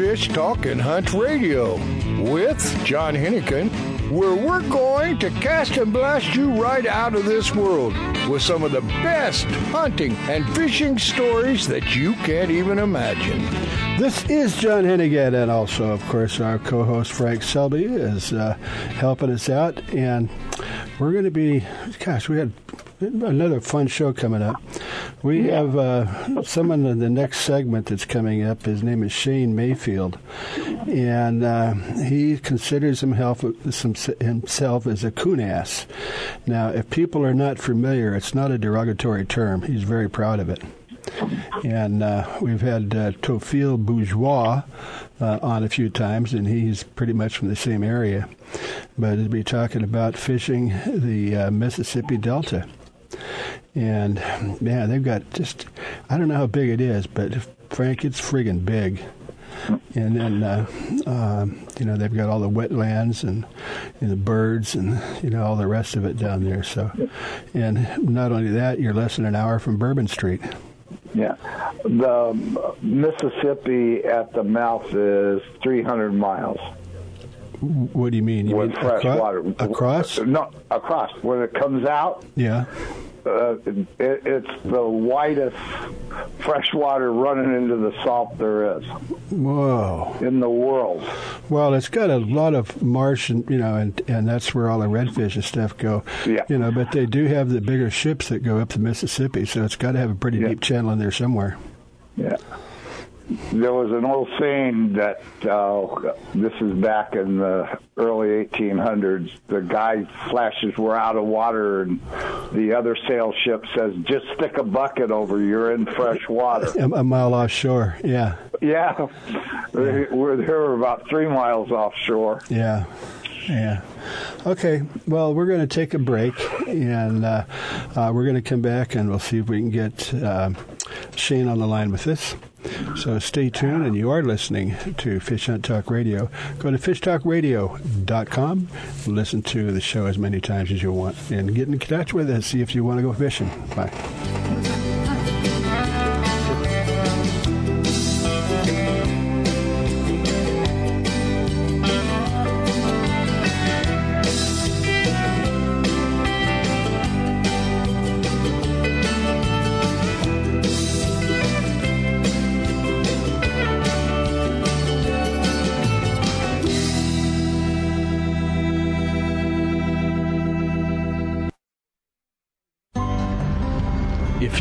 Fish Talk and Hunt Radio with John Hennigan, where we're going to cast and blast you right out of this world with some of the best hunting and fishing stories that you can't even imagine. This is John Hennigan, and also, of course, our co-host Frank Selby is helping us out. And we're going to be, gosh, we had another fun show coming up. We have someone in the next segment that's coming up. His name is Shane Mayfield, and he considers himself as a coonass. Now, if people are not familiar, it's not a derogatory term. He's very proud of it. And we've had Théophile Bourgeois on a few times, and he's pretty much from the same area. But he'll be talking about fishing the Mississippi Delta. And, man, they've got just, I don't know how big it is, but, Frank, it's friggin' big. And then, you know, they've got all the wetlands and the birds and, you know, all the rest of it down there. So, and not only that, you're less than an hour from Bourbon Street. Yeah. The Mississippi at the mouth is 300 miles. What do you mean? With fresh water. Across? No, across. When it comes out, yeah, it's the widest fresh water running into the salt there is. Whoa. In the world. Well, it's got a lot of marsh, and, you know, and that's where all the redfish and stuff go. Yeah. You know, but they do have the bigger ships that go up the Mississippi, so it's got to have a pretty deep channel in there somewhere. Yeah. There was an old saying that, this is back in the early 1800s, the guy's flashes were out of water, and the other sail ship says, just stick a bucket over, you're in fresh water. A mile offshore, yeah. Yeah. We're about 3 miles offshore. Yeah. Yeah. Okay. Well, we're going to take a break, and we're going to come back, and we'll see if we can get Shane on the line with this. So stay tuned, and you are listening to Fish Hunt Talk Radio. Go to fishtalkradio.com, listen to the show as many times as you want, and get in touch with us, see if you want to go fishing. Bye. If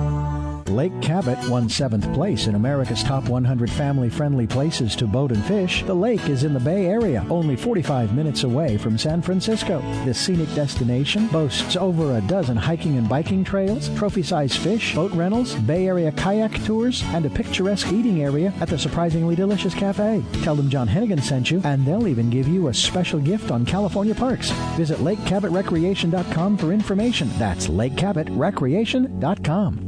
Lake Cabot won 7th place in America's top 100 family-friendly places to boat and fish. The lake is in the Bay Area, only 45 minutes away from San Francisco. This scenic destination boasts over a dozen hiking and biking trails, trophy-sized fish, boat rentals, Bay Area kayak tours, and a picturesque eating area at the surprisingly delicious cafe. Tell them John Hennigan sent you, and they'll even give you a special gift on California parks. Visit LakeCabotRecreation.com for information. That's LakeCabotRecreation.com.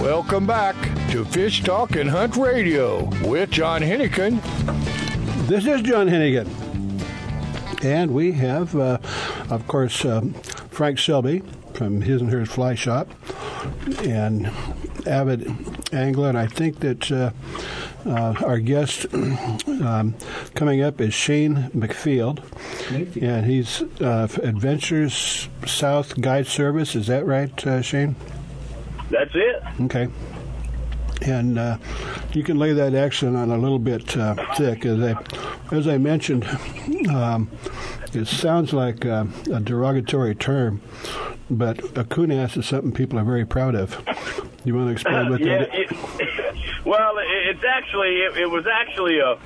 Welcome back to Fish Talk and Hunt Radio with John Hennigan. This is John Hennigan. And we have, of course, Frank Selby from His and Hers Fly Shop, and avid angler. And I think that our guest coming up is Shane Mayfield. And he's Adventures South Guide Service. Is that right, Shane? That's it. Okay. And you can lay that accent on a little bit thick. As I mentioned, it sounds like a derogatory term, but a Kunass is something people are very proud of. You want to explain what that is? It was actually a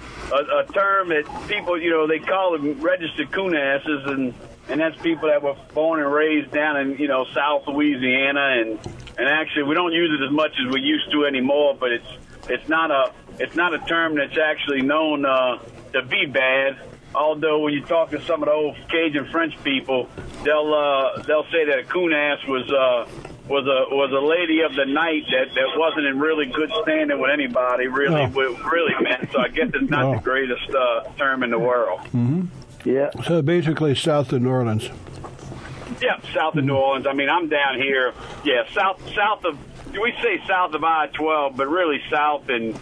term that people, they call them registered Kunasses, and that's people that were born and raised down in, South Louisiana, and actually we don't use it as much as we used to anymore, but it's not a term that's actually known to be bad. Although when you talk to some of the old Cajun French people, they'll say that a Kunass was a lady of the night that wasn't in really good standing with anybody, really meant. So I guess it's not the greatest term in the world. Mm-hmm. Yeah. So basically, south of New Orleans. Yeah, south of New Orleans. I mean, I'm down here. Yeah, south of. We say south of I-12, but really south and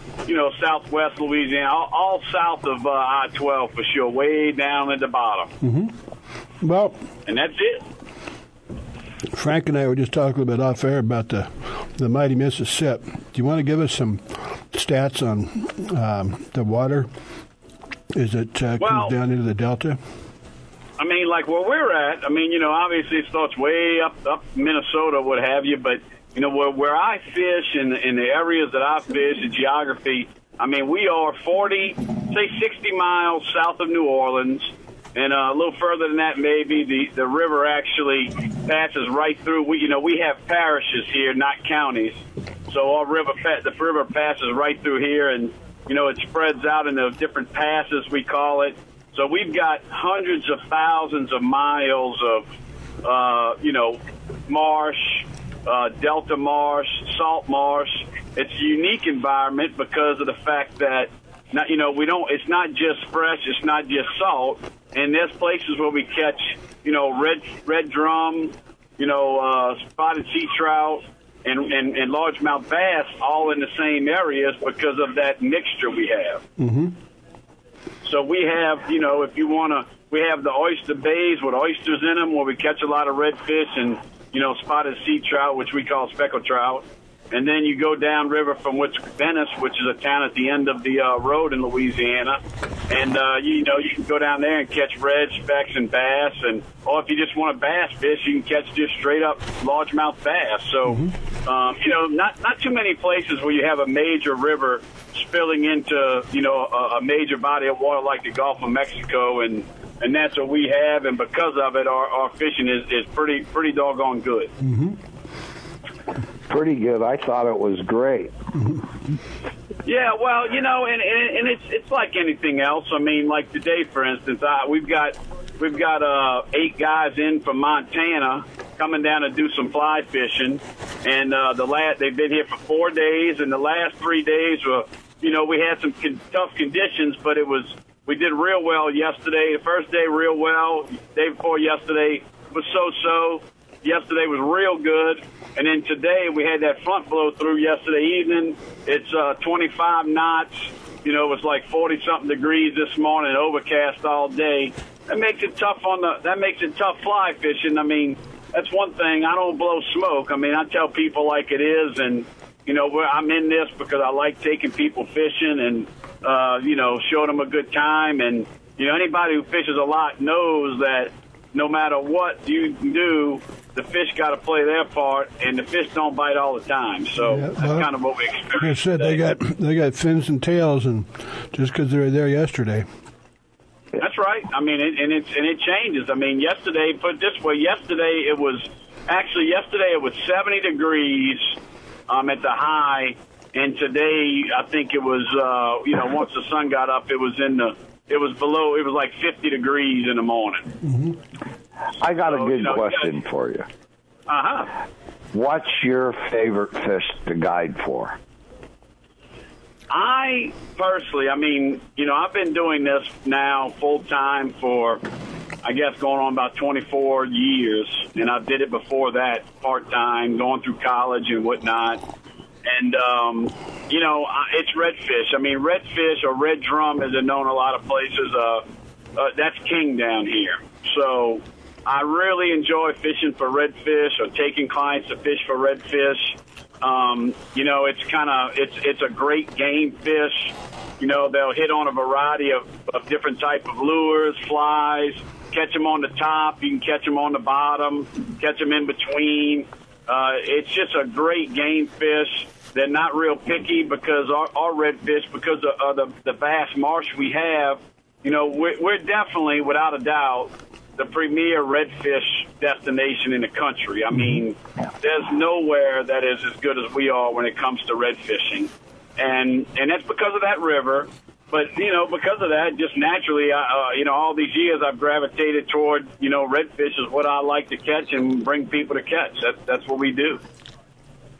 southwest Louisiana, all south of I-12 for sure, way down at the bottom. Mm-hmm. Well. And that's it. Frank and I were just talking a bit off air about the mighty Mississippi. Do you want to give us some stats on the water? Is it comes down into the Delta? I mean, like where we're at, I mean, obviously it starts way up Minnesota, what have you, but, where I fish and in the areas that I fish, the geography, I mean, we are 60 miles south of New Orleans, and a little further than that maybe, the river actually passes right through. We have parishes here, not counties, so the river passes right through here, and it spreads out into different passes, we call it. So we've got hundreds of thousands of miles of, marsh, delta marsh, salt marsh. It's a unique environment because of the fact that, it's not just fresh, it's not just salt. And there's places where we catch, red drum, spotted sea trout, and largemouth bass all in the same areas because of that mixture we have. Mm-hmm. So we have, we have the oyster bays with oysters in them where we catch a lot of redfish and, spotted sea trout, which we call speckled trout. And then you go down river from Venice, which is a town at the end of the road in Louisiana. And, you can go down there and catch red, specks, and bass. Or if you just want a bass fish, you can catch just straight-up largemouth bass. So, not too many places where you have a major river spilling into, a major body of water like the Gulf of Mexico. And that's what we have. And because of it, our fishing is pretty doggone good. Mm-hmm. Pretty good. I thought it was great. Yeah, well, and it's like anything else. I mean, like today, for instance, we've got 8 guys in from Montana coming down to do some fly fishing, and they've been here for 4 days, and the last 3 days were, we had some tough conditions, but we did real well yesterday. The first day real well, day before yesterday. was so-so. Yesterday was real good. And then today we had that front blow through yesterday evening. It's 25 knots. You know, it was like 40-something degrees this morning, overcast all day. That makes it tough on the. That makes it tough fly fishing. I mean, that's one thing. I don't blow smoke. I mean, I tell people like it is, and you know, I'm in this because I like taking people fishing and you know, showing them a good time. And you know, anybody who fishes a lot knows that no matter what you do, the fish got to play their part, and the fish don't bite all the time. So yeah, well, that's kind of what we experienced. Like I said, they got fins and tails, and just because they were there yesterday. That's right. I mean, it changes. I mean, yesterday, put it this way, yesterday it was 70 degrees at the high, and today I think it was you know, once the sun got up, it was like 50 degrees in the morning. Mm-hmm. I got a good question for you. Uh-huh. What's your favorite fish to guide for? I personally, I mean, you know, I've been doing this now full-time for, I guess, going on about 24 years. And I did it before that part-time, going through college and whatnot. And, you know, it's redfish. I mean, redfish or red drum, as they're known a lot of places, that's king down here. So I really enjoy fishing for redfish or taking clients to fish for redfish. You know, it's a great game fish. You know, they'll hit on a variety of different type of lures, flies, catch them on the top. You can catch them on the bottom, catch them in between. It's just a great game fish. They're not real picky because our redfish, because of the vast marsh we have, you know, we're definitely, without a doubt, the premier redfish destination in the country. I mean, there's nowhere that is as good as we are when it comes to redfishing, and that's because of that river. But you know, because of that, just naturally, you know, all these years I've gravitated toward, you know, redfish is what I like to catch and bring people to catch. That's what we do.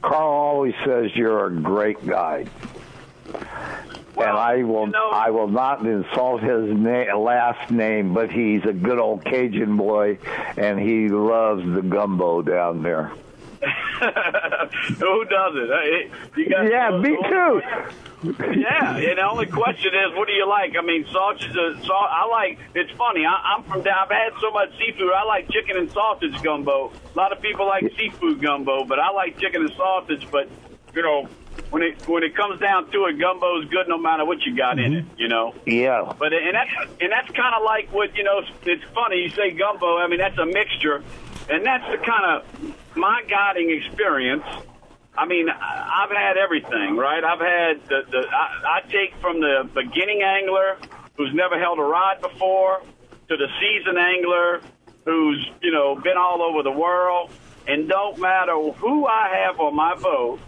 Carl always says you're a great guide. Well, and I will not insult his last name, but he's a good old Cajun boy, and he loves the gumbo down there. Who doesn't? Me too. Yeah, and the only question is, what do you like? I mean, sausage. I like. It's funny. I'm from down. I've had so much seafood. I like chicken and sausage gumbo. A lot of people like seafood gumbo, but I like chicken and sausage. But you know. When it comes down to it, gumbo's good no matter what you got in it, you know. Yeah. But and that's kind of like what, you know. It's funny you say gumbo. I mean, that's a mixture, and that's the kind of my guiding experience. I mean, I've had everything, right? I've had I take from the beginning angler who's never held a rod before to the seasoned angler who's, you know, been all over the world, and don't matter who I have on my boat.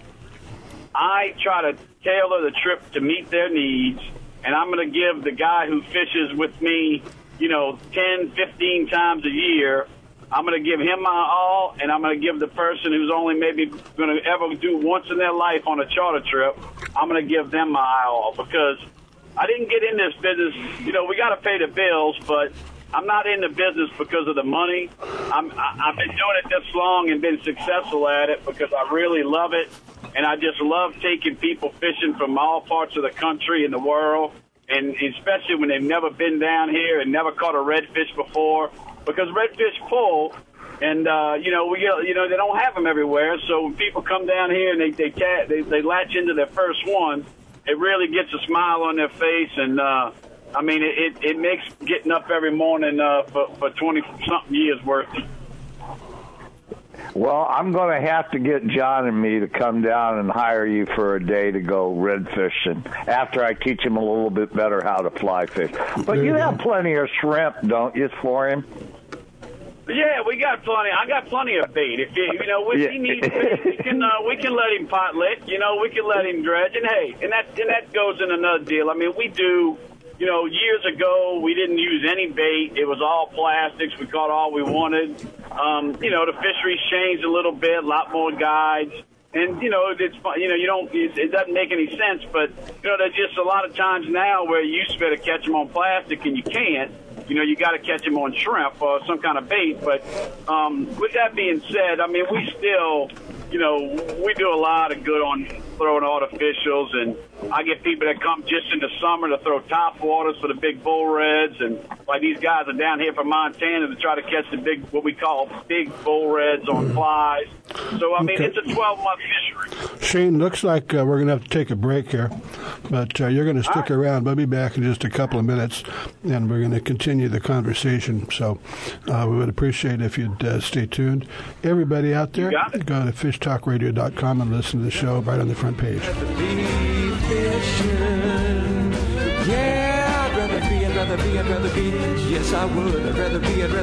I try to tailor the trip to meet their needs, and I'm going to give the guy who fishes with me, you know, 10, 15 times a year, I'm going to give him my all, and I'm going to give the person who's only maybe going to ever do once in their life on a charter trip, I'm going to give them my all, because I didn't get in this business, you know, we got to pay the bills, but I'm not in the business because of the money. I've been doing it this long and been successful at it because I really love it. And I just love taking people fishing from all parts of the country and the world, and especially when they've never been down here and never caught a redfish before, because redfish pull, and you know, they don't have them everywhere. So when people come down here and they latch into their first one, it really gets a smile on their face, and I mean, it makes getting up every morning for 20-something years worth. Well, I'm going to have to get John and me to come down and hire you for a day to go red fishing after I teach him a little bit better how to fly fish. But you have plenty of shrimp, don't you, for him? Yeah, we got plenty. I got plenty of bait. If you know, if he needs bait, we can let him pot lick. You know, we can let him dredge. And hey, and that goes in another deal. I mean, we do. You know, years ago, we didn't use any bait. It was all plastics. We caught all we wanted. You know, the fisheries changed a little bit, a lot more guides. And, you know, it's you know, you don't. It doesn't make any sense, but, you know, there's just a lot of times now where you better catch them on plastic and you can't. you know, you got to catch them on shrimp or some kind of bait. But with that being said, I mean, we still, you know, we do a lot of good on throwing artificials, and I get people that come just in the summer to throw top waters for the big bull reds, and like these guys are down here from Montana to try to catch the big, what we call big bull reds on flies. So, I mean, okay. It's a 12-month fishery. Shane, looks like we're going to have to take a break here, but you're going to stick around. We'll be back in just a couple of minutes, and we're going to continue the conversation. So we would appreciate if you'd stay tuned. Everybody out there, go to fishtalkradio.com and listen to the show right on the front page. Yeah, I'd rather be, yes I would, I'd rather be, yes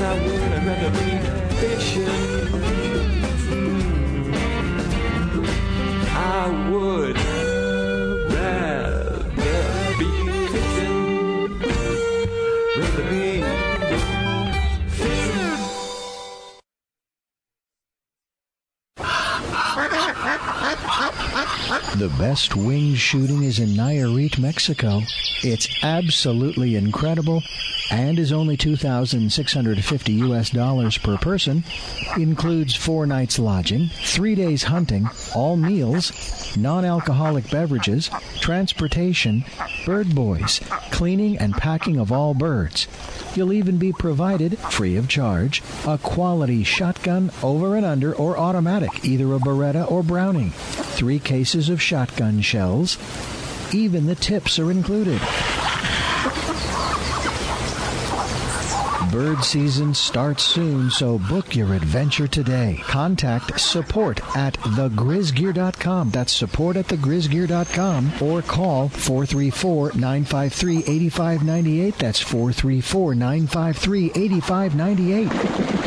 I would, I'd rather be fishing. I would rather be fishing, rather be. The best wing shooting is in Nayarit, Mexico. It's absolutely incredible and is only $2,650 per person. Includes 4 nights lodging, 3 days hunting, all meals, non-alcoholic beverages, transportation, bird boys, cleaning and packing of all birds. You'll even be provided, free of charge, a quality shotgun, over and under or automatic, either a Beretta or Browning. 3 cases of shotgun shells. Even the tips are included. Bird season starts soon, so book your adventure today. Contact support at thegrizzgear.com. That's support at thegrizzgear.com. Or call 434-953-8598. That's 434-953-8598.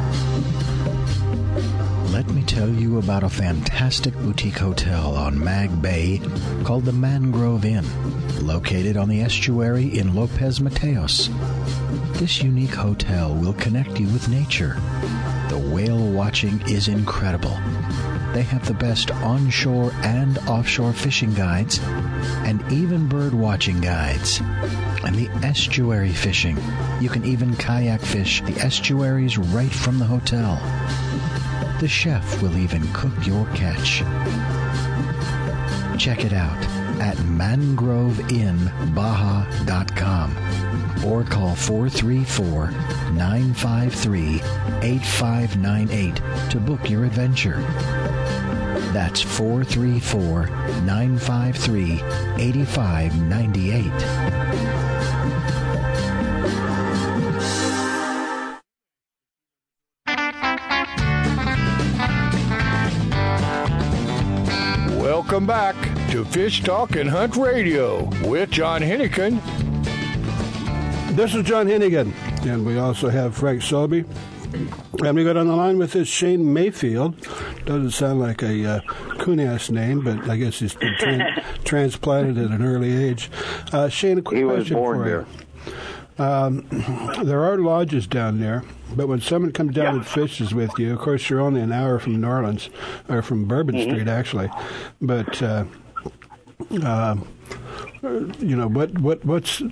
Let me tell you about a fantastic boutique hotel on Mag Bay called the Mangrove Inn, located on the estuary in Lopez Mateos. This unique hotel will connect you with nature. The whale watching is incredible. They have the best onshore and offshore fishing guides, and even bird watching guides. And the estuary fishing. You can even kayak fish the estuaries right from the hotel. The chef will even cook your catch. Check it out at mangroveinbaja.com or call 434-953-8598 to book your adventure. That's 434-953-8598. Welcome back to Fish Talk and Hunt Radio with John Hennigan. This is John Hennigan, and we also have Frank Selby. And we got on the line with this Shane Mayfield. Doesn't sound like a coon-ass name, but I guess he's been transplanted at an early age. Shane, a quick question. He was born there. There are lodges down there, but when someone comes down and fishes with you, of course, you're only an hour from New Orleans, or from Bourbon Street, actually. But, you know, what's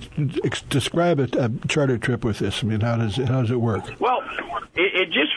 describe a charter trip with this? I mean, how does it work? Well, it just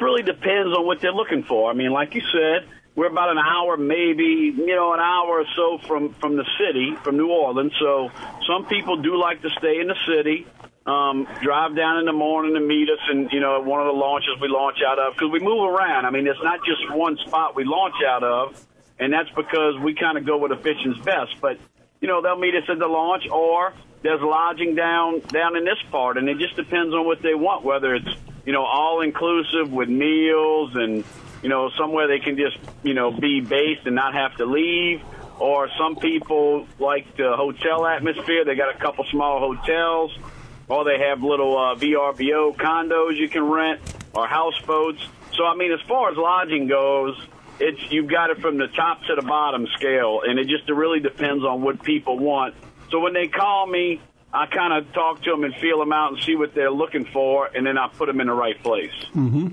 really depends on what they're looking for. I mean, like you said, We're about an hour, maybe, you know, an hour or so from the city, from New Orleans. So some people do like to stay in the city, drive down in the morning to meet us, and, you know, at one of the launches we launch out of, because we move around. I mean, it's not just one spot we launch out of, and that's because we kind of go where the fishing's best. But, you know, they'll meet us at the launch, or there's lodging down in this part, and it just depends on what they want, whether it's, you know, all-inclusive with meals and, you know, somewhere they can just, you know, be based and not have to leave. Or some people like the hotel atmosphere. They got a couple small hotels, or they have little VRBO condos you can rent, or houseboats. So, I mean, as far as lodging goes, it's, you've got it from the top to the bottom scale, and it just really depends on what people want. So when they call me, I kind of talk to them and feel them out and see what they're looking for, and then I put them in the right place. Mm-hmm.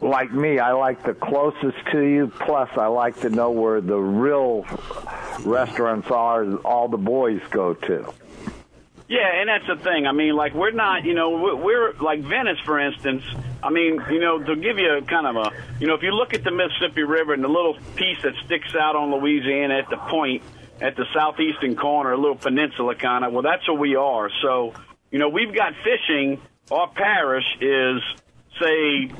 Like me, I like the closest to you, plus I like to know where the real restaurants are all the boys go to. Yeah, and that's the thing. I mean, like, we're not, you know, we're like Venice, for instance. I mean, you know, to give you a kind of a, you know, if you look at the Mississippi River and the little piece that sticks out on Louisiana at the point, at the southeastern corner, a little peninsula kind of, well, that's where we are. So, you know, we've got fishing. Our parish is, say,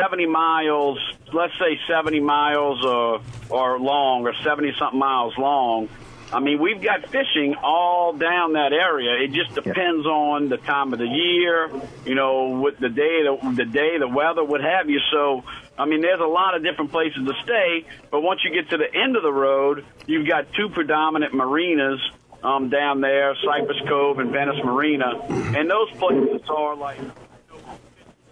70 miles, let's say 70 miles or long, or 70-something miles long. I mean, we've got fishing all down that area. It just depends on the time of the year, you know, with the day, the weather, what have you. So, I mean, there's a lot of different places to stay, but once you get to the end of the road, you've got two predominant marinas down there, Cypress Cove and Venice Marina, and those places are like, you know,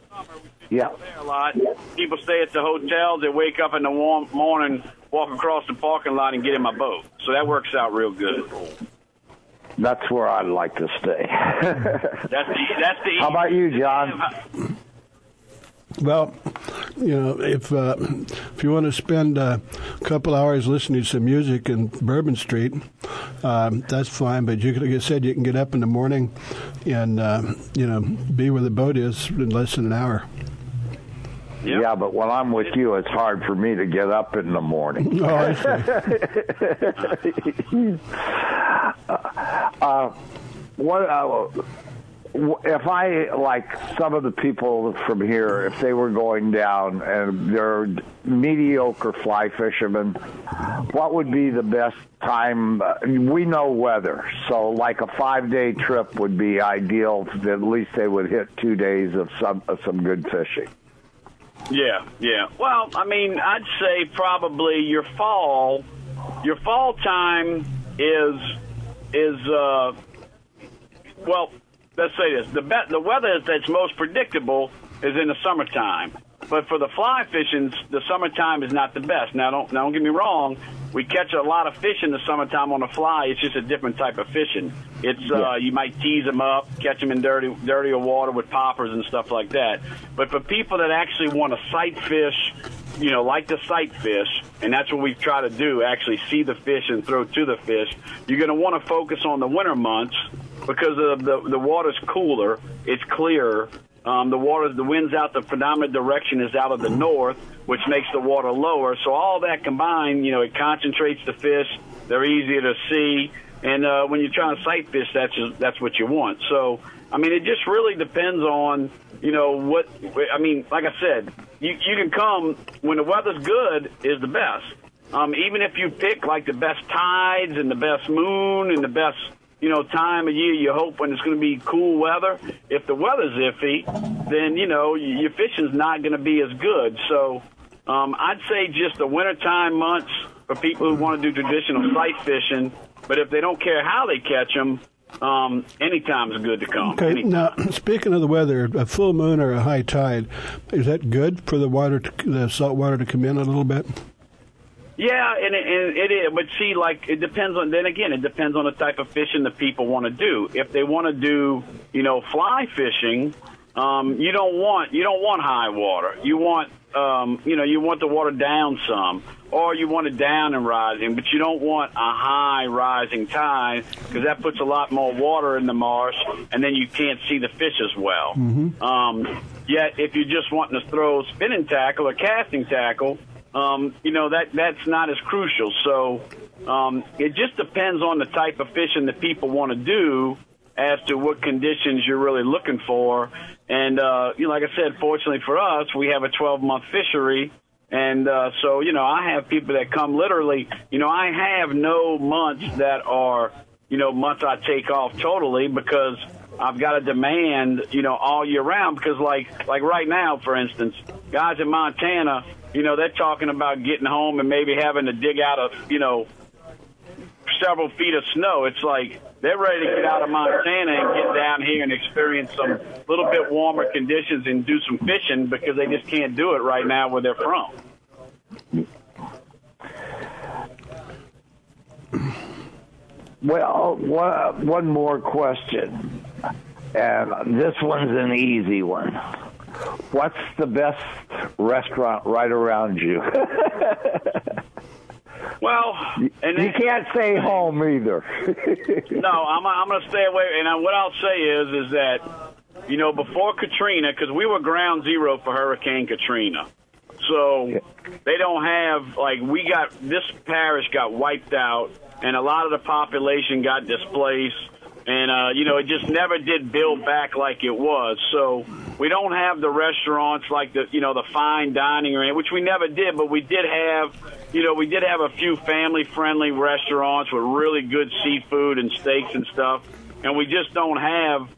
summer, yeah, there a lot. People stay at the hotels. They wake up in the warm morning, walk across the parking lot, and get in my boat. So that works out real good. That's where I'd like to stay. that's the. How about you, John? Well, you know, if you want to spend a couple hours listening to some music in Bourbon Street, that's fine. But you, like I said, you can get up in the morning and you know, be where the boat is in less than an hour. Yep. Yeah, but when I'm with you, it's hard for me to get up in the morning. Oh, I see. If I, like some of the people from here, if they were going down and they're mediocre fly fishermen, what would be the best time? We know weather, so like a 5-day trip would be ideal. At least they would hit 2 days of some good fishing. Yeah. Well, I mean, I'd say probably your fall time is well, let's say this: the weather that's most predictable is in the summertime. But for the fly fishing, the summertime is not the best. Now, don't get me wrong. We catch a lot of fish in the summertime on the fly. It's just a different type of fishing. It's you might tease them up, catch them in dirtier water with poppers and stuff like that. But for people that actually want to sight fish, you know, like to sight fish, and that's what we try to do, actually see the fish and throw to the fish, you're going to want to focus on the winter months because of the water's cooler, it's clearer. The wind's out, the predominant direction is out of the north, which makes the water lower. So all that combined, you know, it concentrates the fish. They're easier to see. And when you're trying to sight fish, that's what you want. So, I mean, it just really depends on, you know, what – I mean, like I said, you can come – when the weather's good is the best. Even if you pick, like, the best tides and the best moon and the best – you know, time of year, you hope when it's going to be cool weather. If the weather's iffy, then, you know, your fishing's not going to be as good. So I'd say just the wintertime months for people who want to do traditional sight fishing. But if they don't care how they catch them, anytime is good to come. Okay, anytime. Now, speaking of the weather, a full moon or a high tide, is that good for the salt water to come in a little bit? Yeah, and it is, but see, like, it depends on, then again, it depends on the type of fishing that people want to do. If they want to do, you know, fly fishing, you don't want high water. You want, you know, you want the water down some, or you want it down and rising, but you don't want a high rising tide because that puts a lot more water in the marsh, and then you can't see the fish as well. Mm-hmm. Yet, if you're just wanting to throw spinning tackle or casting tackle, that's not as crucial. So it just depends on the type of fishing that people want to do as to what conditions you're really looking for. And, like I said, fortunately for us, we have a 12-month fishery. And so I have people that come literally, I have no months that are, months I take off totally because I've got a demand, all year round. Because like right now, for instance, guys in Montana, they're talking about getting home and maybe having to dig out of, several feet of snow. It's like they're ready to get out of Montana and get down here and experience some little bit warmer conditions and do some fishing because they just can't do it right now where they're from. Well, one more question, and this one's an easy one. What's the best restaurant right around you? Well, and you can't say home either. No, I'm going to stay away. And what I'll say is that, before Katrina, because we were ground zero for Hurricane Katrina. So they don't have, this parish got wiped out, and a lot of the population got displaced. And, it just never did build back like it was. So we don't have the restaurants like the fine dining or anything, which we never did. But we did have, a few family-friendly restaurants with really good seafood and steaks and stuff. And we just don't have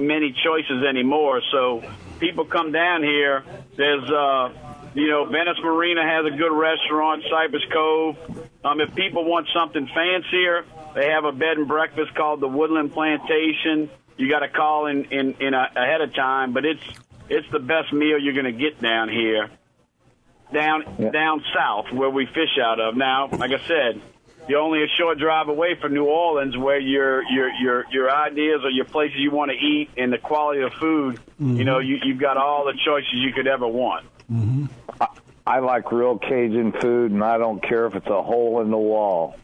many choices anymore. So people come down here. There's, Venice Marina has a good restaurant, Cypress Cove. If people want something fancier, they have a bed and breakfast called the Woodland Plantation. You got to call in ahead of time, but it's the best meal you're going to get down here, down south where we fish out of. Now, like I said, you're only a short drive away from New Orleans, where your ideas or your places you want to eat and the quality of food, mm-hmm. You've got all the choices you could ever want. Mm-hmm. I like real Cajun food, and I don't care if it's a hole in the wall.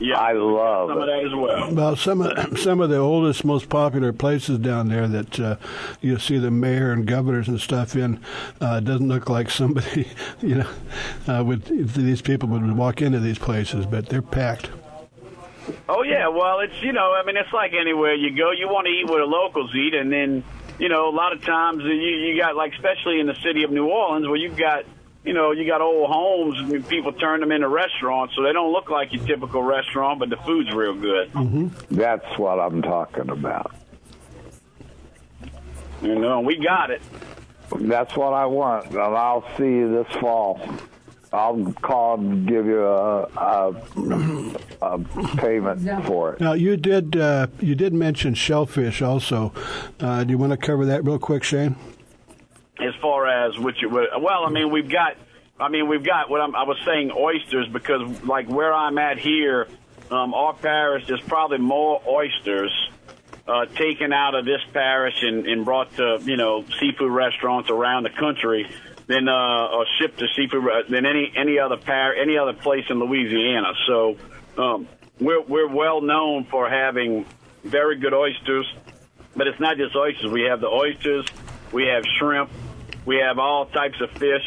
Yeah, I love some of that as well. Well, some of the oldest, most popular places down there that you see the mayor and governors and stuff in doesn't look like somebody these people would walk into these places, but they're packed. Oh yeah, well it's it's like anywhere you go, you want to eat where the locals eat, and then a lot of times you got especially in the city of New Orleans where you've got. You got old homes, and people turn them into restaurants, so they don't look like your typical restaurant, but the food's real good. Mm-hmm. That's what I'm talking about. We got it. That's what I want, and I'll see you this fall. I'll call and give you a payment for it. Now, you did mention shellfish also. Do you want to cover that real quick, Shane? As far as we've got what I was saying, oysters, because like where I'm at here, our parish, there's probably more oysters taken out of this parish and brought to seafood restaurants around the country than or shipped to seafood than any other place in Louisiana. So we're well known for having very good oysters, but it's not just oysters. We have the oysters. We have shrimp. We have all types of fish.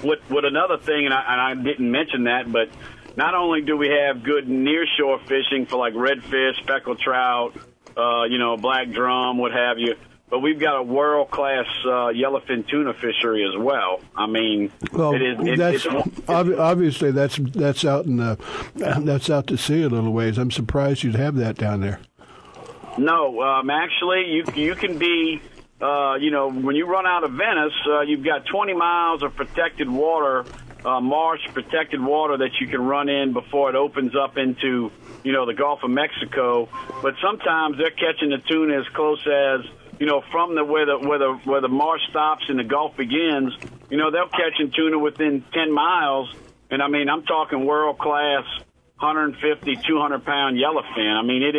What another thing, and I didn't mention that, but not only do we have good nearshore fishing for like redfish, speckled trout, black drum, what have you, but we've got a world-class yellowfin tuna fishery as well. Obviously that's out in that's out to sea a little ways. I'm surprised you'd have that down there. No, actually, you can be. When you run out of Venice, you've got 20 miles of protected water, marsh protected water that you can run in before it opens up into, the Gulf of Mexico. But sometimes they're catching the tuna as close as, from where the marsh stops and the Gulf begins. They're catching tuna within 10 miles, and I'm talking world class, 150, 200-pound yellowfin. It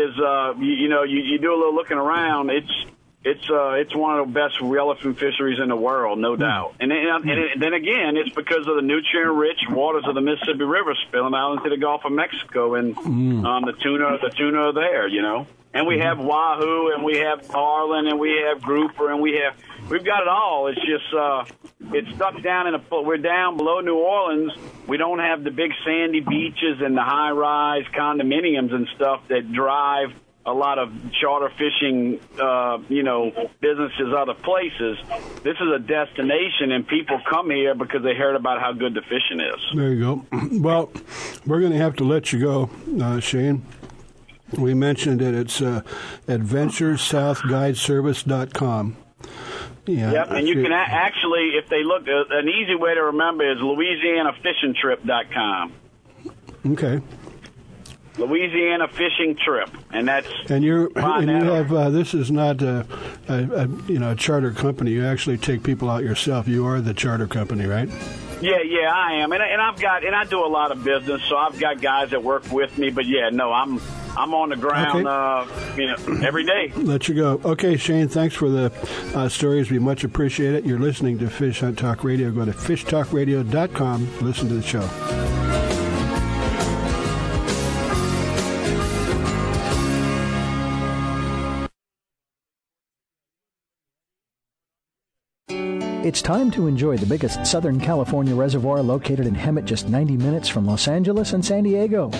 is. You do a little looking around. It's It's one of the best elephant fisheries in the world, no doubt. And then again, it's because of the nutrient-rich waters of the Mississippi River spilling out into the Gulf of Mexico and the tuna there, you know. And we have wahoo, and we have marlin, and we have grouper, and we've got it all. It's just it's stuck down in a. We're down below New Orleans. We don't have the big sandy beaches and the high-rise condominiums and stuff that drive a lot of charter fishing, businesses other places. This is a destination, and people come here because they heard about how good the fishing is. There you go. Well, we're going to have to let you go, Shane. We mentioned it. It's AdventureSouthGuideService.com. Yeah, yep, and you can actually, if they look, an easy way to remember is LouisianaFishingTrip.com. Okay. Louisiana Fishing Trip, and that's this is not a charter company. You actually take people out yourself. You are the charter company, right? Yeah, I am, and I do a lot of business, so I've got guys that work with me. But I'm on the ground, every day. Let you go. Okay, Shane, thanks for the stories. We much appreciate it. You're listening to Fish Hunt Talk Radio. Go to fishtalkradio.com. Listen to the show. It's time to enjoy the biggest Southern California reservoir located in Hemet, just 90 minutes from Los Angeles and San Diego.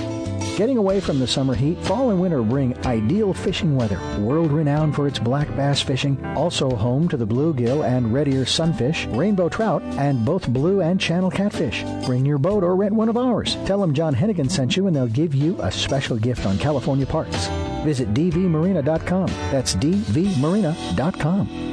Getting away from the summer heat, fall and winter bring ideal fishing weather. World-renowned for its black bass fishing, also home to the bluegill and red ear sunfish, rainbow trout, and both blue and channel catfish. Bring your boat or rent one of ours. Tell them John Hennigan sent you and they'll give you a special gift on California parks. Visit dvmarina.com. That's dvmarina.com.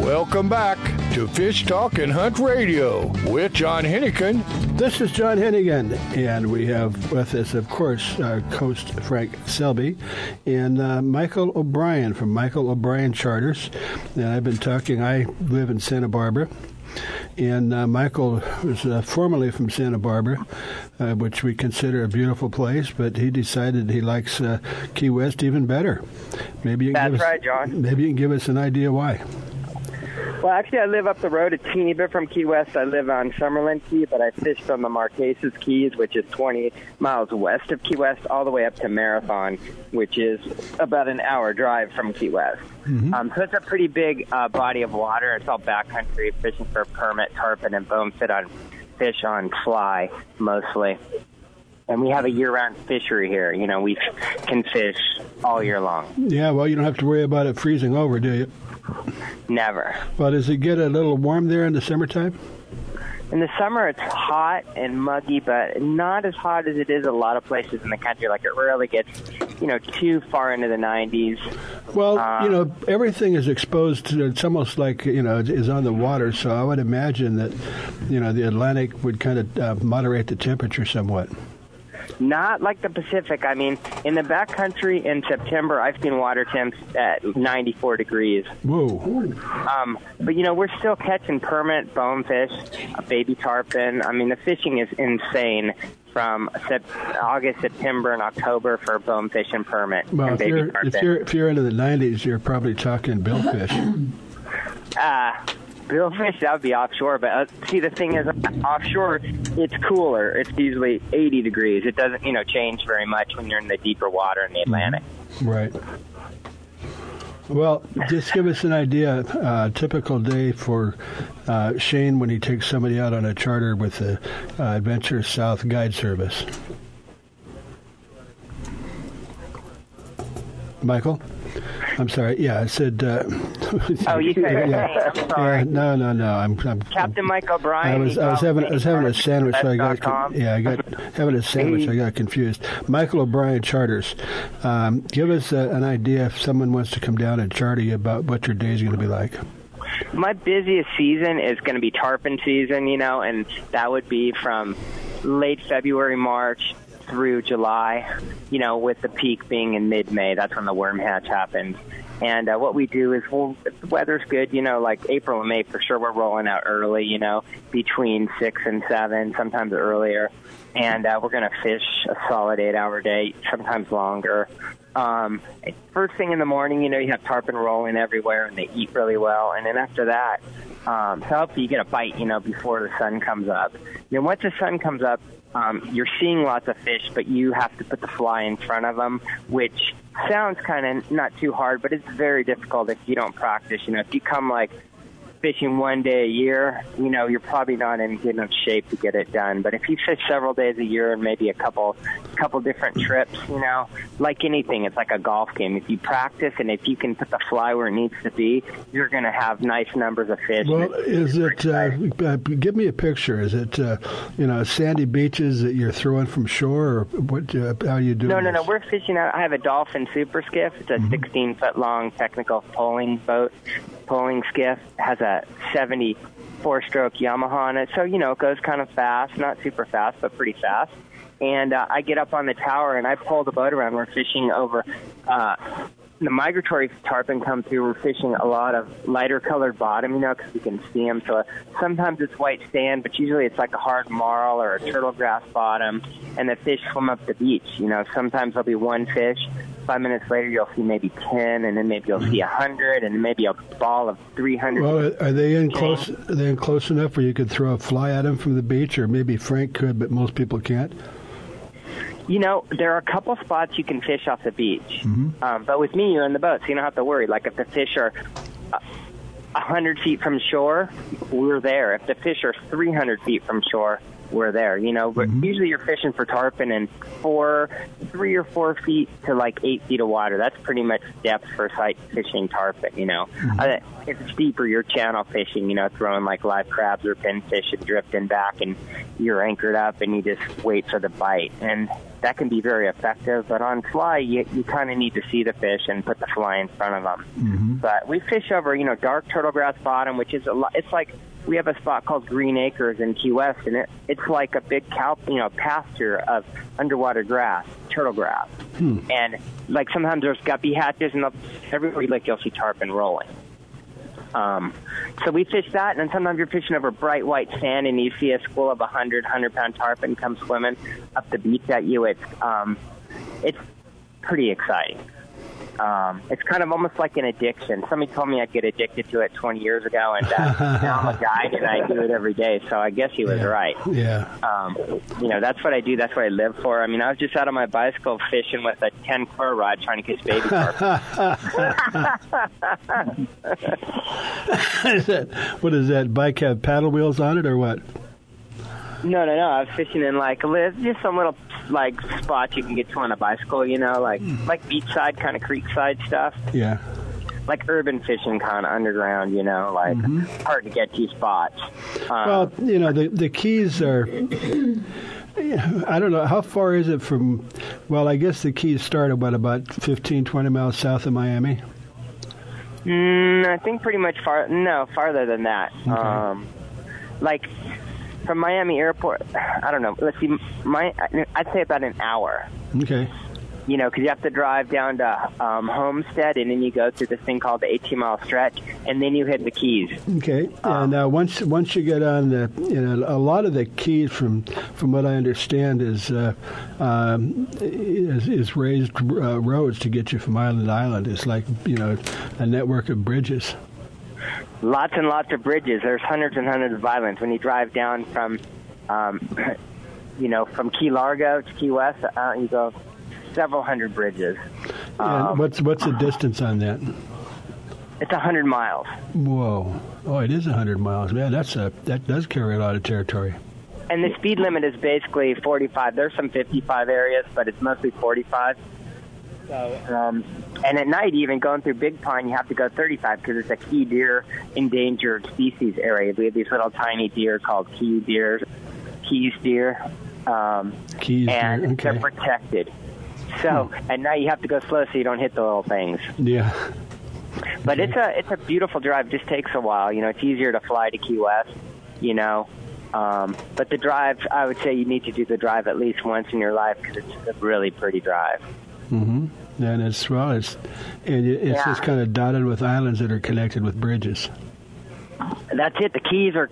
Welcome back to Fish Talk and Hunt Radio with John Hennigan. This is John Hennigan, and we have with us, of course, our host, Frank Selby, and Michael O'Brien from Michael O'Brien Charters. And I've been talking, I live in Santa Barbara. And Michael was formerly from Santa Barbara, which we consider a beautiful place, but he decided he likes Key West even better. Maybe you can That's right, John. Maybe you can give us an idea why. Well, actually, I live up the road a teeny bit from Key West. I live on Summerlin Key, but I fished on the Marquesas Keys, which is 20 miles west of Key West, all the way up to Marathon, which is about an hour drive from Key West. Mm-hmm. So it's a pretty big body of water. It's all backcountry, fishing for permit, tarpon, and bonefit on fish on fly, mostly. And we have a year-round fishery here. You know, we can fish all year long. Yeah, well, you don't have to worry about it freezing over, do you? Never. Well, does it get a little warm there in the summertime? In the summer, it's hot and muggy, but not as hot as it is a lot of places in the country. Like, it rarely gets, you know, too far into the 90s. Well, you know, everything is exposed to, it's almost like, you know, is on the water. So I would imagine that, you know, the Atlantic would kind of moderate the temperature somewhat. Not like the Pacific. I mean, in the backcountry in September, I've seen water temps at 94 degrees. Whoa. But, you know, we're still catching permit, bonefish, baby tarpon. I mean, the fishing is insane from August, September, and October for bonefish and permit. Well, and baby tarpon. If you're into the 90s, you're probably talking billfish. Billfish, that would be offshore, but see, the thing is, offshore, it's cooler. It's usually 80 degrees. It doesn't, you know, change very much when you're in the deeper water in the Atlantic. Right. Well, just give us an idea, a typical day for Shane when he takes somebody out on a charter with the Adventure South Guide Service. Michael? I'm sorry. Yeah, I said. Oh, you said. Yeah. I'm sorry. No. I'm Captain Michael O'Brien. I was having a sandwich. So I got confused. Michael O'Brien Charters. Give us an idea if someone wants to come down and charter you about what your day is going to be like. My busiest season is going to be tarpon season, you know, and that would be from late February, March through July, you know, with the peak being in mid-May. That's when the worm hatch happens. And what we do is, well, if the weather's good, you know, like April and May for sure, we're rolling out early, you know, between 6 and 7, sometimes earlier. And we're going to fish a solid 8-hour day, sometimes longer. First thing in the morning, you know, you have tarpon rolling everywhere, and they eat really well. And then after that, hopefully you get a bite, you know, before the sun comes up. Then once the sun comes up, you're seeing lots of fish, but you have to put the fly in front of them, which sounds kind of not too hard, but it's very difficult if you don't practice. You know, if you come like fishing one day a year, you know, you're probably not in good enough shape to get it done. But if you fish several days a year and maybe a couple different trips, you know, like anything, it's like a golf game. If you practice and if you can put the fly where it needs to be, you're going to have nice numbers of fish. Well, is it, give me a picture. Is it, you know, sandy beaches that you're throwing from shore, or what, how you doing? No, we're fishing out. I have a dolphin super skiff. It's a 16-foot long technical poling skiff. It has a 74-stroke Yamaha on it, so you know it goes kind of fast, not super fast, but pretty fast. And I get up on the tower and I pull the boat around. We're fishing over the migratory tarpon come through. We're fishing a lot of lighter colored bottom, you know, because we can see them. So sometimes it's white sand, but usually it's like a hard marl or a turtle grass bottom, and the fish swim up the beach. You know, sometimes there'll be one fish. 5 minutes later, you'll see maybe 10, and then maybe you'll see 100, and maybe a ball of 300. Well, are they in close? Are they in close enough where you could throw a fly at them from the beach, or maybe Frank could, but most people can't? You know, there are a couple spots you can fish off the beach, but with me, you're in the boat, so you don't have to worry. Like if the fish are 100 feet from shore, we're there. If the fish are 300 feet from shore, were there, you know. But usually you're fishing for tarpon in 3 or 4 feet to like 8 feet of water. That's pretty much depth for sight fishing tarpon, you know. If it's deeper, you're channel fishing, you know, throwing like live crabs or pinfish and drifting back, and you're anchored up and you just wait for the bite. And that can be very effective, but on fly, you kind of need to see the fish and put the fly in front of them. But we fish over, you know, dark turtlegrass bottom, which is a lot. It's like we have a spot called Green Acres in Key West, and it's like a big cow, you know, pasture of underwater grass, turtlegrass. And like sometimes there's guppy hatches, and everywhere like you'll see tarpon rolling. So we fish that, and sometimes you're fishing over bright white sand, and you see a school of 100-pound tarpon come swimming up the beach at you. It's pretty exciting. It's kind of almost like an addiction. Somebody told me I'd get addicted to it 20 years ago, and now I'm a guide, and I do it every day, so I guess he was right. You know, that's what I do. That's what I live for. I mean, I was just out on my bicycle fishing with a 10-core rod trying to catch baby tarpon. What is that bike have paddle wheels on it or what? No. I was fishing in just some little spots you can get to on a bicycle, you know, like beachside kind of creekside stuff. Yeah. Like urban fishing, kind of underground, you know, hard to get to spots. Well, you know, the keys are. I don't know how far is it from. Well, I guess the keys start about 15, 20 miles south of Miami. I think pretty much farther than that. Okay. From Miami Airport, I don't know. Let's see, I'd say about an hour. Okay. You know, because you have to drive down to Homestead, and then you go through this thing called the 18-mile stretch, and then you hit the Keys. Okay. And once you get on the, you know, a lot of the Keys, from what I understand, is raised roads to get you from island to island. It's like, you know, a network of bridges. Lots and lots of bridges. There's hundreds and hundreds of islands. When you drive down from, from Key Largo to Key West, you go several hundred bridges. And what's the distance on that? It's 100 miles. Whoa! Oh, it is 100 miles. Man, that does carry a lot of territory. And the speed limit is basically 45. There's some 55 areas, but it's mostly 45. And at night, even going through Big Pine, you have to go 35 because it's a key deer endangered species area. We have these little tiny deer called Keys deer. Okay. They're protected. So at night, you have to go slow so you don't hit the little things. Yeah. But it's a beautiful drive. It just takes a while. You know, it's easier to fly to Key West, you know. But the drive, I would say you need to do the drive at least once in your life because it's a really pretty drive. And it's just kind of dotted with islands that are connected with bridges. That's it. The Keys are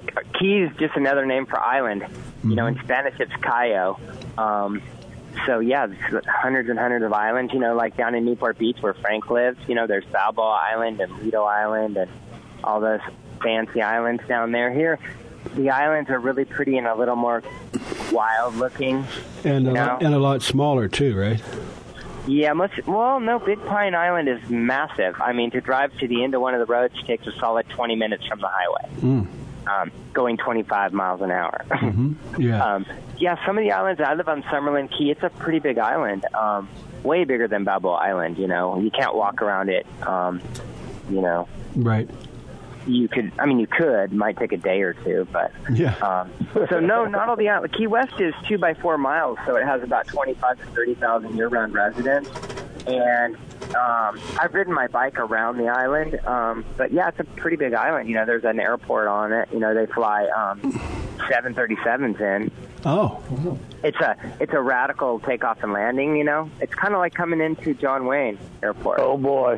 just another name for island. You know, in Spanish it's Cayo. So yeah, hundreds and hundreds of islands. You know, like down in Newport Beach where Frank lives. You know, there's Balboa Island and Lido Island and all those fancy islands down there. Here, the islands are really pretty and a little more wild looking, and a lot smaller too, right? Yeah, Big Pine Island is massive. I mean, to drive to the end of one of the roads takes a solid 20 minutes from the highway, going 25 miles an hour. Some of the islands, I live on Summerlin Key. It's a pretty big island, way bigger than Balboa Island, you know. You can't walk around it, you know. Right. You could. It might take a day or two, but... Yeah. Not all the islands. Key West is 2 by 4 miles, so it has about 25,000 to 30,000 year-round residents. And I've ridden my bike around the island, but, yeah, it's a pretty big island. You know, there's an airport on it. You know, they fly 737s in. Oh. It's a radical takeoff and landing, you know. It's kind of like coming into John Wayne Airport. Oh, boy.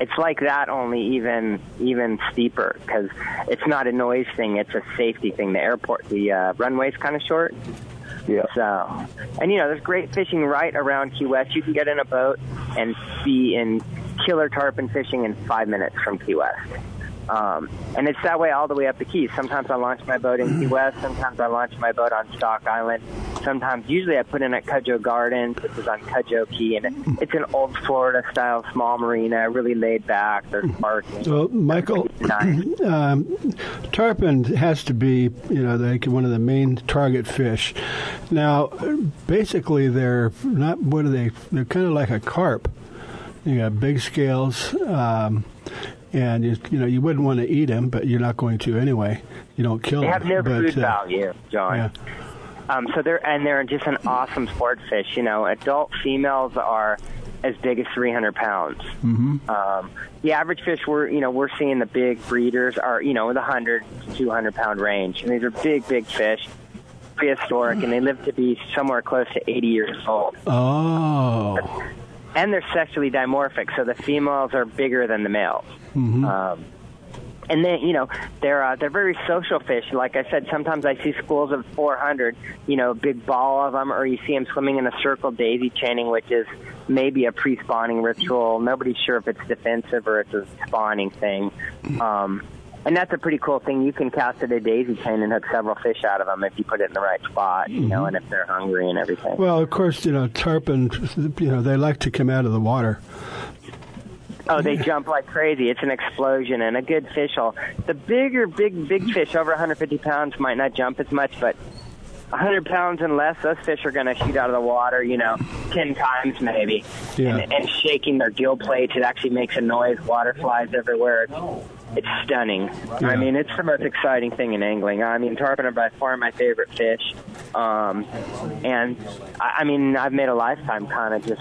It's like that, only even steeper, because it's not a noise thing. It's a safety thing. The airport, the runway's kind of short. Yeah. So, and, you know, there's great fishing right around Key West. You can get in a boat and be in killer tarpon fishing in 5 minutes from Key West. And it's that way all the way up the Keys. Sometimes I launch my boat in Key West. Sometimes I launch my boat on Stock Island. sometimes. Usually I put in at Cudjoe Gardens, which is on Cudjoe Key, and it's an old Florida-style small marina, really laid back. There's parking. Well, Michael, nice. Tarpon has to be, you know, like one of the main target fish. Now, basically they're not, what are they? They're kind of like a carp. You got big scales, and you know you wouldn't want to eat them, but you're not going to anyway. You don't kill them. They have no food value, John. Yeah. So they're just an awesome sport fish. You know, adult females are as big as 300 pounds. Mm-hmm. The average fish we're seeing the big breeders are in the 100 to 200 pound range, and these are big fish. Prehistoric, and they live to be somewhere close to 80 years old. Oh. And they're sexually dimorphic, so the females are bigger than the males. Mm-hmm. And then, they're very social fish. Like I said, sometimes I see schools of 400, big ball of them, or you see them swimming in a circle daisy chaining, which is maybe a pre-spawning ritual. Nobody's sure if it's defensive or it's a spawning thing. And that's a pretty cool thing. You can cast it a daisy chain and hook several fish out of them if you put it in the right spot, mm-hmm. and if they're hungry and everything. Well, of course, tarpon, they like to come out of the water. Oh, they jump like crazy. It's an explosion, and a good fish will. The big fish over 150 pounds might not jump as much, but 100 pounds and less, those fish are going to shoot out of the water, 10 times maybe. Yeah. And shaking their gill plates, it actually makes a noise. Water flies everywhere. It's stunning. Yeah. I mean, it's the most exciting thing in angling. I mean, tarpon are by far my favorite fish. And I've made a lifetime kind of just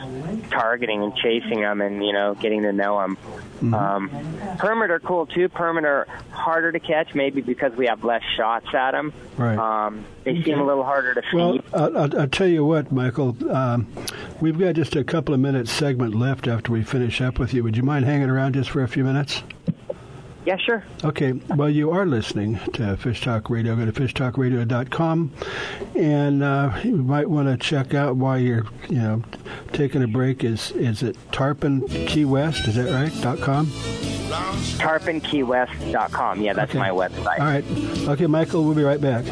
targeting and chasing them and, getting to know them. Mm-hmm. Permit are cool, too. Permit are harder to catch, maybe because we have less shots at them. Right. They seem a little harder to feed. Well, I'll tell you what, Michael. We've got just a couple of minutes segment left after we finish up with you. Would you mind hanging around just for a few minutes? Yeah, sure. Okay. Well, you are listening to Fish Talk Radio. Go to fishtalkradio.com, and you might want to check out while you're, taking a break. Is it Tarpon Key West? Is that right? .com? TarponKeyWest.com. Yeah, that's okay. My website. All right. Okay, Michael, we'll be right back.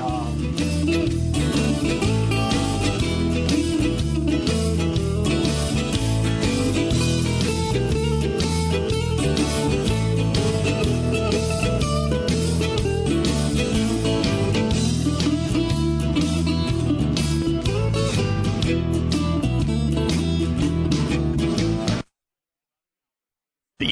The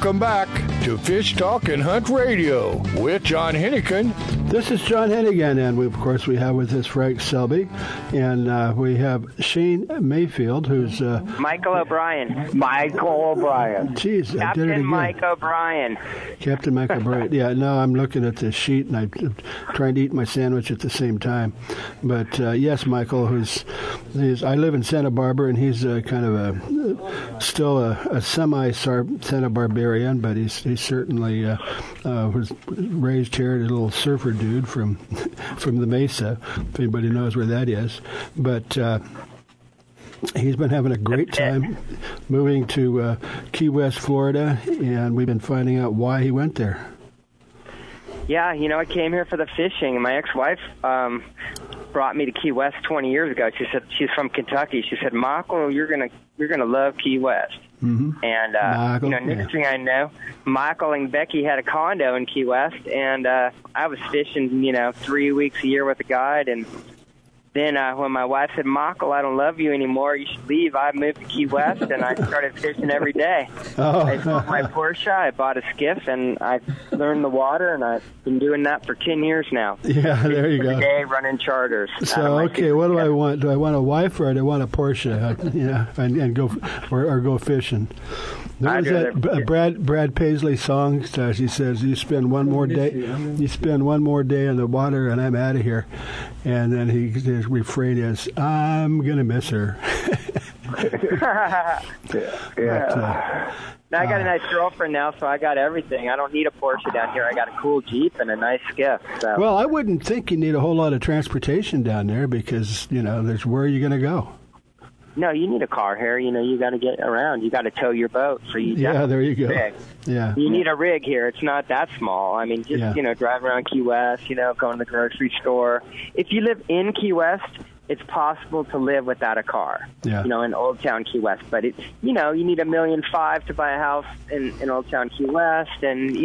Welcome back to Fish Talk and Hunt Radio with John Hennigan. This is John Hennigan, and we have with us Frank Selby, and we have Shane Mayfield, who's... Michael O'Brien. Jeez, I did it again. Captain Mike O'Brien. Yeah, no, I'm looking at this sheet, and I'm trying to eat my sandwich at the same time. But, yes, Michael, I live in Santa Barbara, and he's still a semi-Santa Barbarian, but he's certainly was raised here in a little surfer dude from the Mesa, if anybody knows where that is. But he's been having a great time moving to Key West, Florida, and we've been finding out why he went there. Yeah, I came here for the fishing, and my ex-wife brought me to Key West 20 years ago. She said she's from Kentucky. She said, "Michael, you're gonna love Key West." Mm-hmm. And Michael, next thing I know, Michael and Becky had a condo in Key West, and I was fishing, 3 weeks a year with a guide. And then when my wife said, "Michael, I don't love you anymore. You should leave," I moved to Key West, and I started fishing every day. Oh. I sold my Porsche, I bought a skiff, and I learned the water, and I've been doing that for 10 years now. Yeah, there you go. Every day running charters. So, okay, what do I want? Do I want a wife, or do I want a Porsche? And go or go fishing. There was that Brad Paisley song. She says, "You spend one more day in the water, and I'm out of here." And then his refrain is, "I'm gonna miss her." Yeah. Now I got a nice girlfriend now, so I got everything. I don't need a Porsche down here. I got a cool Jeep and a nice skiff. So. Well, I wouldn't think you need a whole lot of transportation down there because there's where are you gonna go? No, you need a car here. You got to get around. You got to tow your boat. So there you go. Rig. Yeah, you need a rig here. It's not that small. I mean, just drive around Key West. Going to the grocery store. If you live in Key West, it's possible to live without a car. Yeah. In Old Town Key West, but it's you need $1.5 million to buy a house in Old Town Key West, and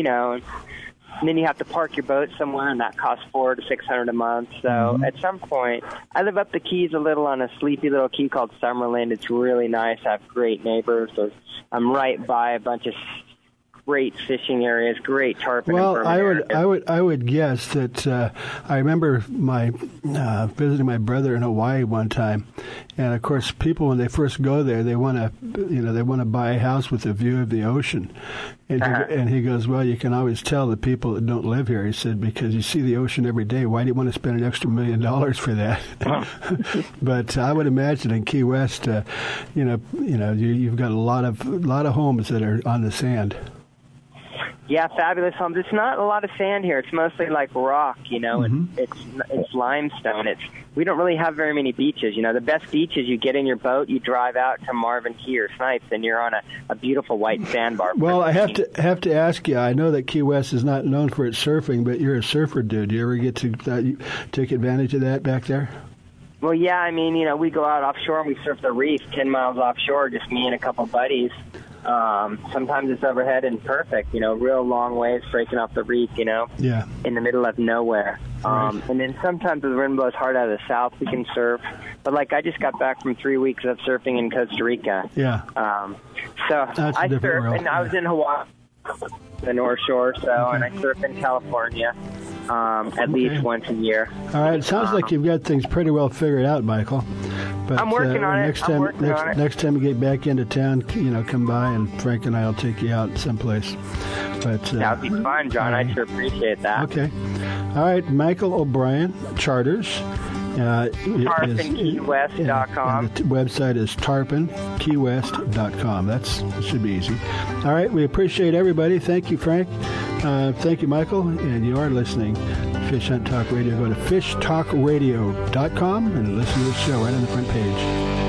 and then you have to park your boat somewhere, and that costs $400 to $600 a month. So At some point, I live up the Keys a little on a sleepy little key called Summerlin. It's really nice. I have great neighbors. I'm right by a bunch of great fishing areas, great tarpon. Well, I would guess that I remember visiting my brother in Hawaii one time, and of course, people when they first go there, they want to buy a house with a view of the ocean, and he goes, "Well, you can always tell the people that don't live here," he said, "because you see the ocean every day. Why do you want to spend an extra $1 million for that?" But I would imagine in Key West, you've got a lot of homes that are on the sand. Yeah, fabulous homes. It's not a lot of sand here. It's mostly like rock, and it's limestone. We don't really have very many beaches. The best beaches you get in your boat, you drive out to Marvin Key or Snipes, and you're on a beautiful white sandbar. Well, I have to ask you. I know that Key West is not known for its surfing, but you're a surfer dude. Do you ever get to take advantage of that back there? Well, yeah. I mean, we go out offshore and we surf the reef 10 miles offshore, just me and a couple buddies. Sometimes it's overhead and perfect, real long waves breaking off the reef, in the middle of nowhere. Right. And then sometimes the wind blows hard out of the south, we can surf. But, I just got back from 3 weeks of surfing in Costa Rica. Yeah. So that's I surf, world. And I was in Hawaii, the North Shore, and I surf in California at least once a year. All right. It sounds like you've got things pretty well figured out, Michael. But, I'm working on it. Next time you get back into town, come by and Frank and I will take you out someplace. But that would be fun, John. I'd sure appreciate that. Okay. All right, Michael O'Brien Charters. TarpanKeyWest.com. The website is TarpanKeyWest.com. That should be easy. All right, we appreciate everybody. Thank you, Frank. Thank you, Michael. And you are listening to Fish Hunt Talk Radio. Go to fishtalkradio.com and listen to the show right on the front page.